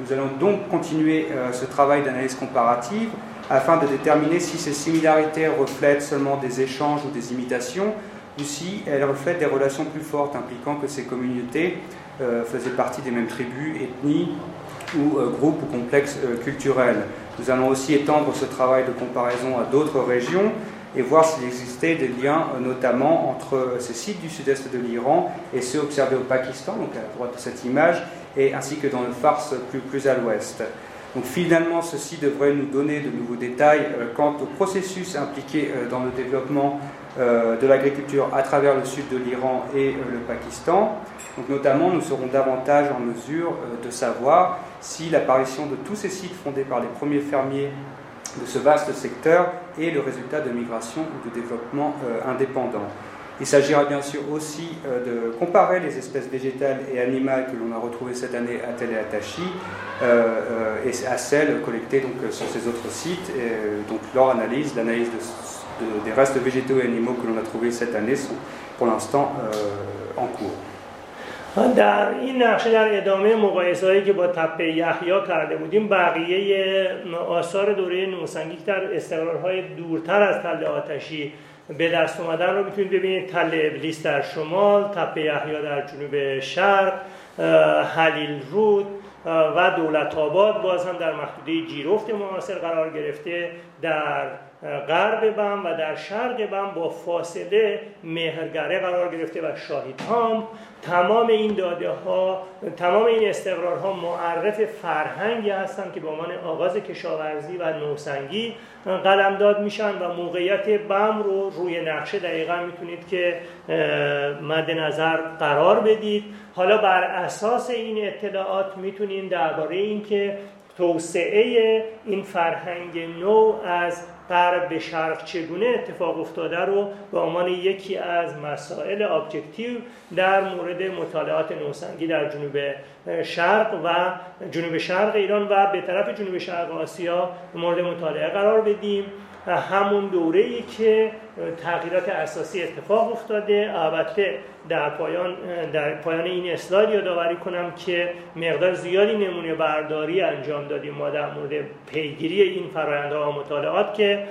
Nous allons donc continuer euh, ce travail d'analyse comparative afin de déterminer si ces similarités reflètent seulement des échanges ou des imitations, ou si elles reflètent des relations plus fortes impliquant que ces communautés euh, faisaient partie des mêmes tribus, ethnies ou euh, groupes ou complexes euh, culturels. Nous allons aussi étendre ce travail de comparaison à d'autres régions et voir s'il existait des liens euh, notamment entre euh, ces sites du sud-est de l'Iran et ceux observés au Pakistan, donc à la droite de cette image, et ainsi que dans le Fars plus, plus à l'ouest. Donc finalement, ceci devrait nous donner de nouveaux détails euh, quant au processus impliqué euh, dans le développement euh, de l'agriculture à travers le sud de l'Iran et euh, le Pakistan. Donc notamment, nous serons davantage en mesure euh, de savoir si l'apparition de tous ces sites fondés par les premiers fermiers de ce vaste secteur est le résultat de migrations ou de développement euh, indépendants. Il s'agira bien sûr aussi de comparer les espèces végétales et animales que l'on a retrouvées cette année à Tepe Yahya euh, et à celles collectées donc, sur ces autres sites. Et, donc leur analyse, l'analyse de, de, des restes végétaux et animaux que l'on a trouvés cette année sont pour l'instant euh, en cours. در این نقشه در ادامه مقایسه‌هایی که با تپه یحیی کرده بودیم بقیه آثار دوره نوسنگیک در استقرارهای دورتر از تله آتشی به دست اومدن رو میتونید ببینید. تله ابلیس در شمال، تپه یحیی در جنوب شرق، حلیل رود و دولت‌آباد باز هم در محدوده جیرفت معاصر قرار گرفته، در غرب بم و در شرق بم با فاصله مهرگره قرار گرفته و شاهیدهام. تمام این داده ها، تمام این استقرارها معرف فرهنگی هستند که به عنوان آغاز کشاورزی و نوسنگی قلمداد میشن و موقعیت بم رو روی نقشه دقیقا میتونید که مد نظر قرار بدید. حالا بر اساس این اطلاعات میتونید درباره این که توسعه این فرهنگ نو از غرب به شرق چگونه اتفاق افتاده رو به عنوان یکی از مسائل ابجکتیو در مورد مطالعات نوسنگی در جنوب شرق و جنوب شرق ایران و به طرف جنوب شرق آسیا مورد مطالعه قرار بدیم. همون دوره‌ای که تغییرات اساسی اتفاق افتاده. البته در پایان در پایان این اسلاید یادآوری کنم که مقدار زیادی نمونه برداری انجام دادیم ما در مورد پیگیری این فرآیندها و مطالعات که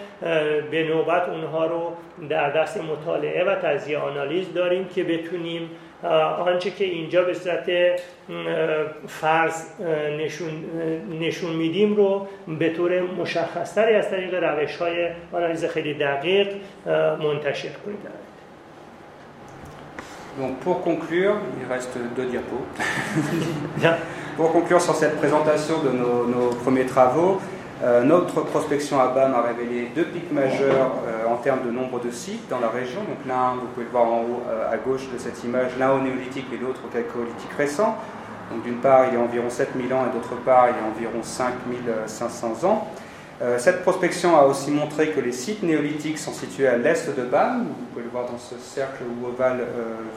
به نوبت اونها رو در دست مطالعه و تجزیه آنالیز داریم که بتونیم آنچه که اینجا به صورت فرض نشون, نشون میدیم رو به طور مشخصتری از طریق روش‌های آنالیز خیلی دقیق منتشر کنیم. Donc pour conclure, il reste deux diapos. Pour conclure sur cette présentation de nos, nos premiers travaux, euh, notre prospection à B A M a révélé deux pics majeurs euh, en termes de nombre de sites dans la région. Donc l'un, vous pouvez le voir en haut euh, à gauche de cette image, l'un au néolithique et l'autre au calcolithique récent. Donc d'une part, il y a environ sept mille ans et d'autre part, il y a environ cinq mille cinq cents ans. Euh, cette prospection a aussi montré que les sites néolithiques sont situés à l'est de Bam, vous pouvez le voir dans ce cercle ou ovale euh,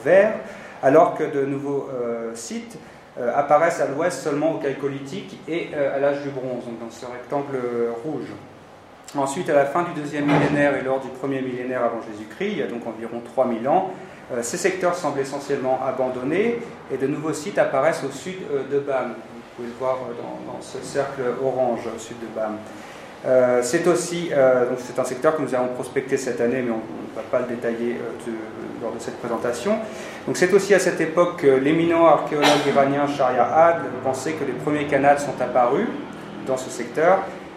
vert, alors que de nouveaux euh, sites euh, apparaissent à l'ouest seulement au Chalcolithique et euh, à l'âge du bronze, donc dans ce rectangle euh, rouge. Ensuite, à la fin du deuxième millénaire et lors du premier millénaire avant Jésus-Christ, il y a donc environ trois mille ans, euh, ces secteurs semblent essentiellement abandonnés et de nouveaux sites apparaissent au sud euh, de Bam. Vous pouvez le voir dans, dans ce cercle orange au sud de Bam. Euh, c'est aussi euh, donc c'est un secteur que nous avons prospecté cette année, mais on ne va pas le détailler euh, de, euh, lors de cette présentation. Donc c'est aussi à cette époque que l'éminent archéologue iranien Shahryar Adle pensait que les premiers Khanats sont apparus dans ce secteur,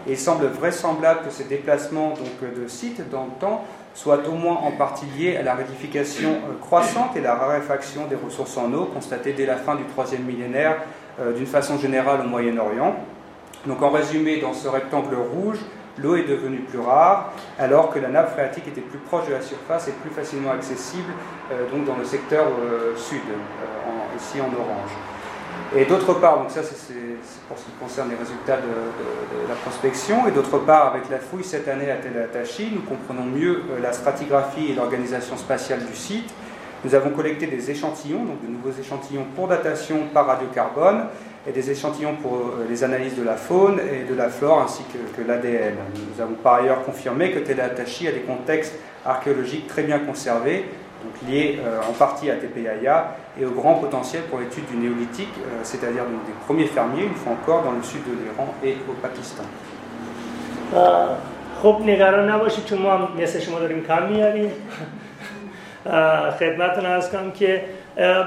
et il semble vraisemblable que ces déplacements donc, de sites dans le temps soient au moins en partie liés à la rédification euh, croissante et la raréfaction des ressources en eau constatées dès la fin du troisième millénaire euh, d'une façon générale au Moyen-Orient. Donc en résumé, dans ce rectangle rouge, l'eau est devenue plus rare, alors que la nappe phréatique était plus proche de la surface et plus facilement accessible euh, donc dans le secteur euh, sud, euh, en, ici en orange. Et d'autre part, donc ça c'est, c'est pour ce qui concerne les résultats de, de, de la prospection, et d'autre part, avec la fouille cette année à Tepe Yahya, nous comprenons mieux euh, la stratigraphie et l'organisation spatiale du site. Nous avons collecté des échantillons, donc de nouveaux échantillons pour datation par radiocarbone, et des échantillons pour les analyses de la faune et de la flore ainsi que, que l'A D N. Nous avons par ailleurs confirmé que Tepe Yahya a des contextes archéologiques très bien conservés, donc liés euh, en partie à Tepe Yahya et au grand potentiel pour l'étude du néolithique, euh, c'est-à-dire donc, des premiers fermiers, une fois encore, dans le sud de l'Iran et au Pakistan. خب نگران نباشید چون ما هم مثل شما داریم کم میاریم خدمتتون عرض کنم که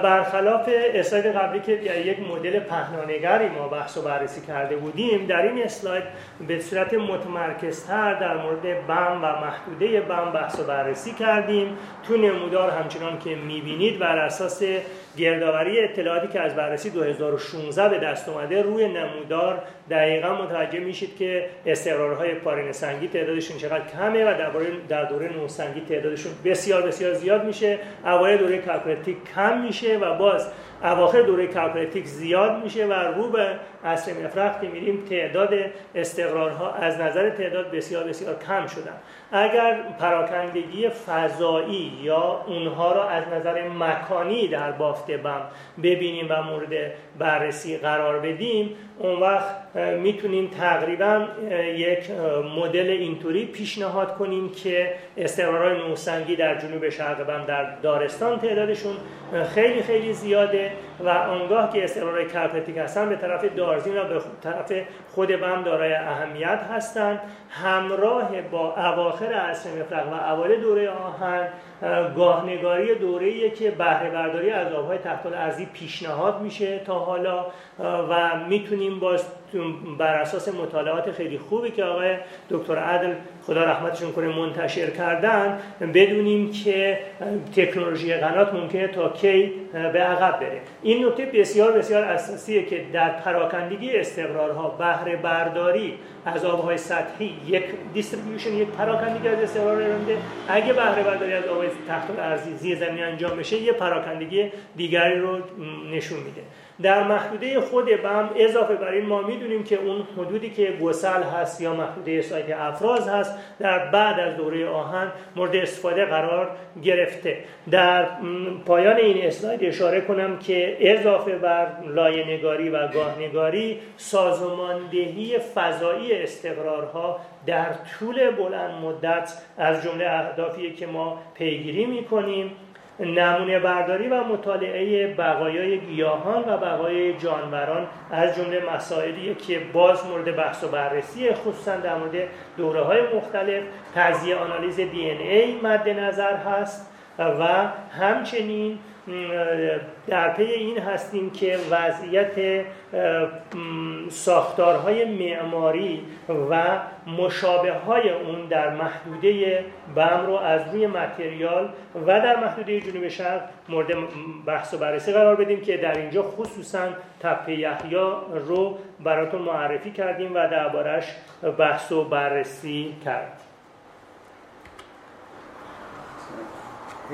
برخلاف اسلاید قبلی که یک مدل پهنانگری ما بحث و بررسی کرده بودیم در این اسلاید به صورت متمرکزتر در مورد بم و محدوده بم بحث و بررسی کردیم تو نمودار همچنان که میبینید بر اساس گردآوری اطلاعاتی که از بررسی دو هزار و شانزده به دست اومده روی نمودار دقیقا متوجه میشید که استقرارهای پارین سنگی تعدادشون چقدر کمه و در دوره نوسنگی تعدادشون بسیار بسیار زیاد میشه اوایل دوره کالکولیتیک کم میشه و باز اواخر دوره کالکولیتیک زیاد میشه و رو به عصر مفرخ که میریم تعداد استقرارها از نظر تعداد بسیار بسیار کم شدن اگر پراکندگی فضایی یا اونها را از نظر مکانی در بافت بم ببینیم و مورد بررسی قرار بدیم اون وقت میتونیم تقریبا یک مدل اینطوری پیشنهاد کنیم که استقرارهای نوسنگی در جنوب شرق بم در دارستان تعدادشون خیلی خیلی زیاده و آنگاه که استقرارهای کالکولیتیک هستن به طرف دارزین و به طرف خود بم دارای اهمیت هستند همراه با اواخر عصر مفرغ و اوایل دوره آهن گاهنگاری دوره‌ایه که بهره برداری از آب‌های تحت الارضی پیشنهاد میشه تا حالا و میتونیم باز بر اساس مطالعات خیلی خوبی که آقای دکتر عدل خدا رحمتشون کنه منتشر کردن بدونیم که تکنولوژی قنات ممکنه تا کی به عقب بره این نکته بسیار بسیار اساسیه که در پراکندگی استقرارها بهره برداری از آب‌های سطحی یک دیستریبیوشن یک پراکندگی از استقرار رنده اگه بهره برداری از آب‌های تحت الارضی زیر زمین انجام بشه یک پراکندگی دیگری رو نشون میده در محدوده خود بم اضافه بر این ما میدونیم که اون حدودی که گسل هست یا محدوده سایت افراز هست در بعد از دوره آهن مورد استفاده قرار گرفته در پایان این اسلاید اشاره کنم که اضافه بر لایه نگاری و گاه نگاری سازماندهی فضایی استقرارها در طول بلند مدت از جمله اهدافی که ما پیگیری میکنیم نمونه برداری و مطالعه بقایای گیاهان و بقایای جانوران از جمله مسائلی که باز مورد بحث و بررسی خصوصا در مورد دوره‌های مختلف تجزیه آنالیز دی ان ای مد نظر هست و همچنین در پی این هستیم که وضعیت ساختارهای معماری و مشابه‌های اون در محدوده بم رو از روی متریال و در محدوده جنوب شرق مورد بحث و بررسی قرار بدیم که در اینجا خصوصاً تپه یحیی رو براتون معرفی کردیم و دربارش بحث و بررسی کردیم.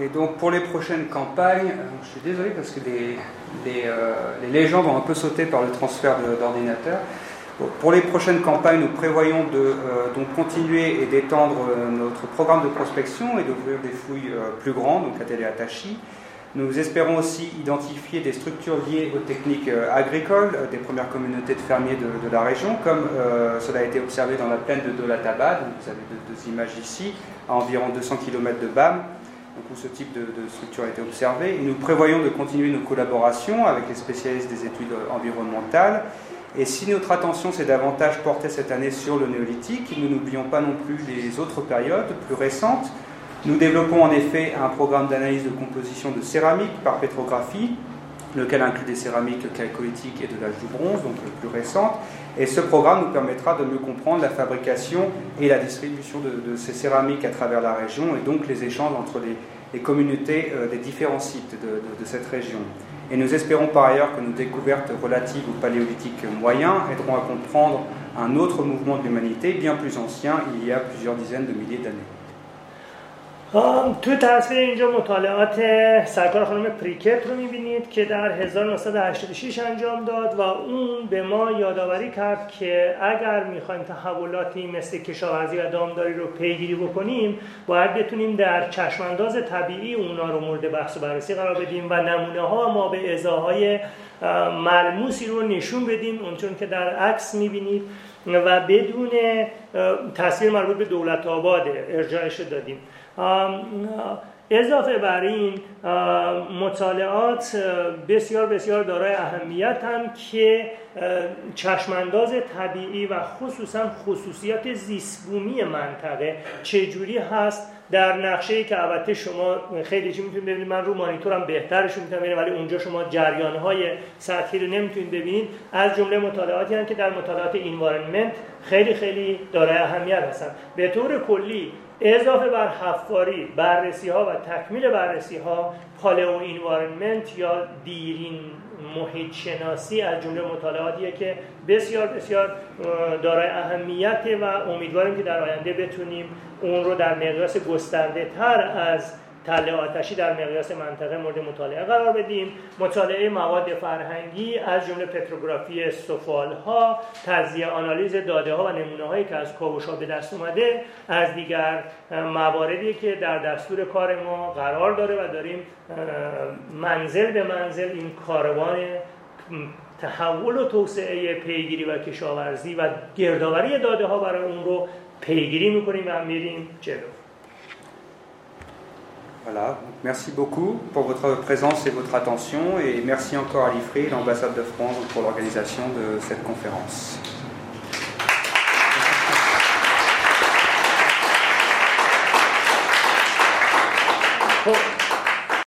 Et donc pour les prochaines campagnes, je suis désolé parce que les, les, euh, les légendes vont un peu sauter par le transfert d'ordinateur. Pour les prochaines campagnes, nous prévoyons de euh, donc continuer et d'étendre notre programme de prospection et d'ouvrir des fouilles euh, plus grandes, donc à Tepe Yahya. Nous espérons aussi identifier des structures liées aux techniques euh, agricoles euh, des premières communautés de fermiers de, de la région, comme euh, cela a été observé dans la plaine de Dolatabad, vous avez deux, deux images ici, à environ deux cents kilomètres de Bam. Donc, où ce type de, de structure a été observé. Et nous prévoyons de continuer nos collaborations avec les spécialistes des études environnementales. Et si notre attention s'est davantage portée cette année sur le néolithique, nous n'oublions pas non plus les autres périodes plus récentes. Nous développons en effet un programme d'analyse de composition de céramique par pétrographie, lequel inclut des céramiques calcolithiques et de l'âge du bronze, donc le plus récente. Et ce programme nous permettra de mieux comprendre la fabrication et la distribution de, de ces céramiques à travers la région et donc les échanges entre les, les communautés euh, des différents sites de, de, de cette région. Et nous espérons par ailleurs que nos découvertes relatives au paléolithique moyen aideront à comprendre un autre mouvement de l'humanité bien plus ancien, il y a plusieurs dizaines de milliers d'années. تو تصویر اینجا مطالعات سرکار خانم پریکت رو می‌بینید که در هزار و نهصد و هشتاد و شش انجام داد و اون به ما یادآوری کرد که اگر می‌خوایم تحولاتی مثل کشاورزی و دامداری رو پیگیری بکنیم باید بتونیم در چشمانداز طبیعی اونا رو مورد بحث و بررسی قرار بدیم و نمونه‌ها ما به ازاهای ملموسی رو نشون بدیم اونطور که در عکس می‌بینید و بدون تصویر مربوط به دولت‌آباد ارجاعش دادیم. اضافه بر این مطالعات بسیار بسیار دارای اهمیت هم که چشمانداز طبیعی و خصوصا خصوصیات زیست بومی منطقه چجوری هست در نقشه‌ای که البته شما خیلی چی میتونید ببینید، من رو مانیتورم بهترش میتونم ببینم ولی اونجا شما جریان‌های سطحی رو نمیتونید ببینید. از جمله مطالعاتی هم که در مطالعات انوایرنمنت خیلی خیلی دارای اهمیت هستن. به طور کلی اضافه بر حفاری، بررسی‌ها و تکمیل بررسی‌ها، پالئو انوایرنمنت یا دیرین محیط شناسی از جمله مطالعاتیه که بسیار بسیار دارای اهمیته و امیدواریم که در آینده بتونیم اون رو در مقیاس گسترده‌تر از تله آتشی در مقیاس منطقه مورد مطالعه قرار بدیم. مطالعه مواد فرهنگی از جمله پتروگرافی سفالها، تجزیه آنالیز داده‌ها و نمونه‌هایی که از کوروش‌ها به دست اومده از دیگر مواردی که در دستور کار ما قرار داره و داریم منزل به منزل این کاروان تحول و توسعه پیگیری و کشاورزی و گردآوری داده‌ها برای اون رو پیگیری می‌کنیم و می‌ریم جلو. Voilà, merci beaucoup pour votre présence et votre attention et merci encore à l'I F R I et l'ambassade de France pour l'organisation de cette conférence.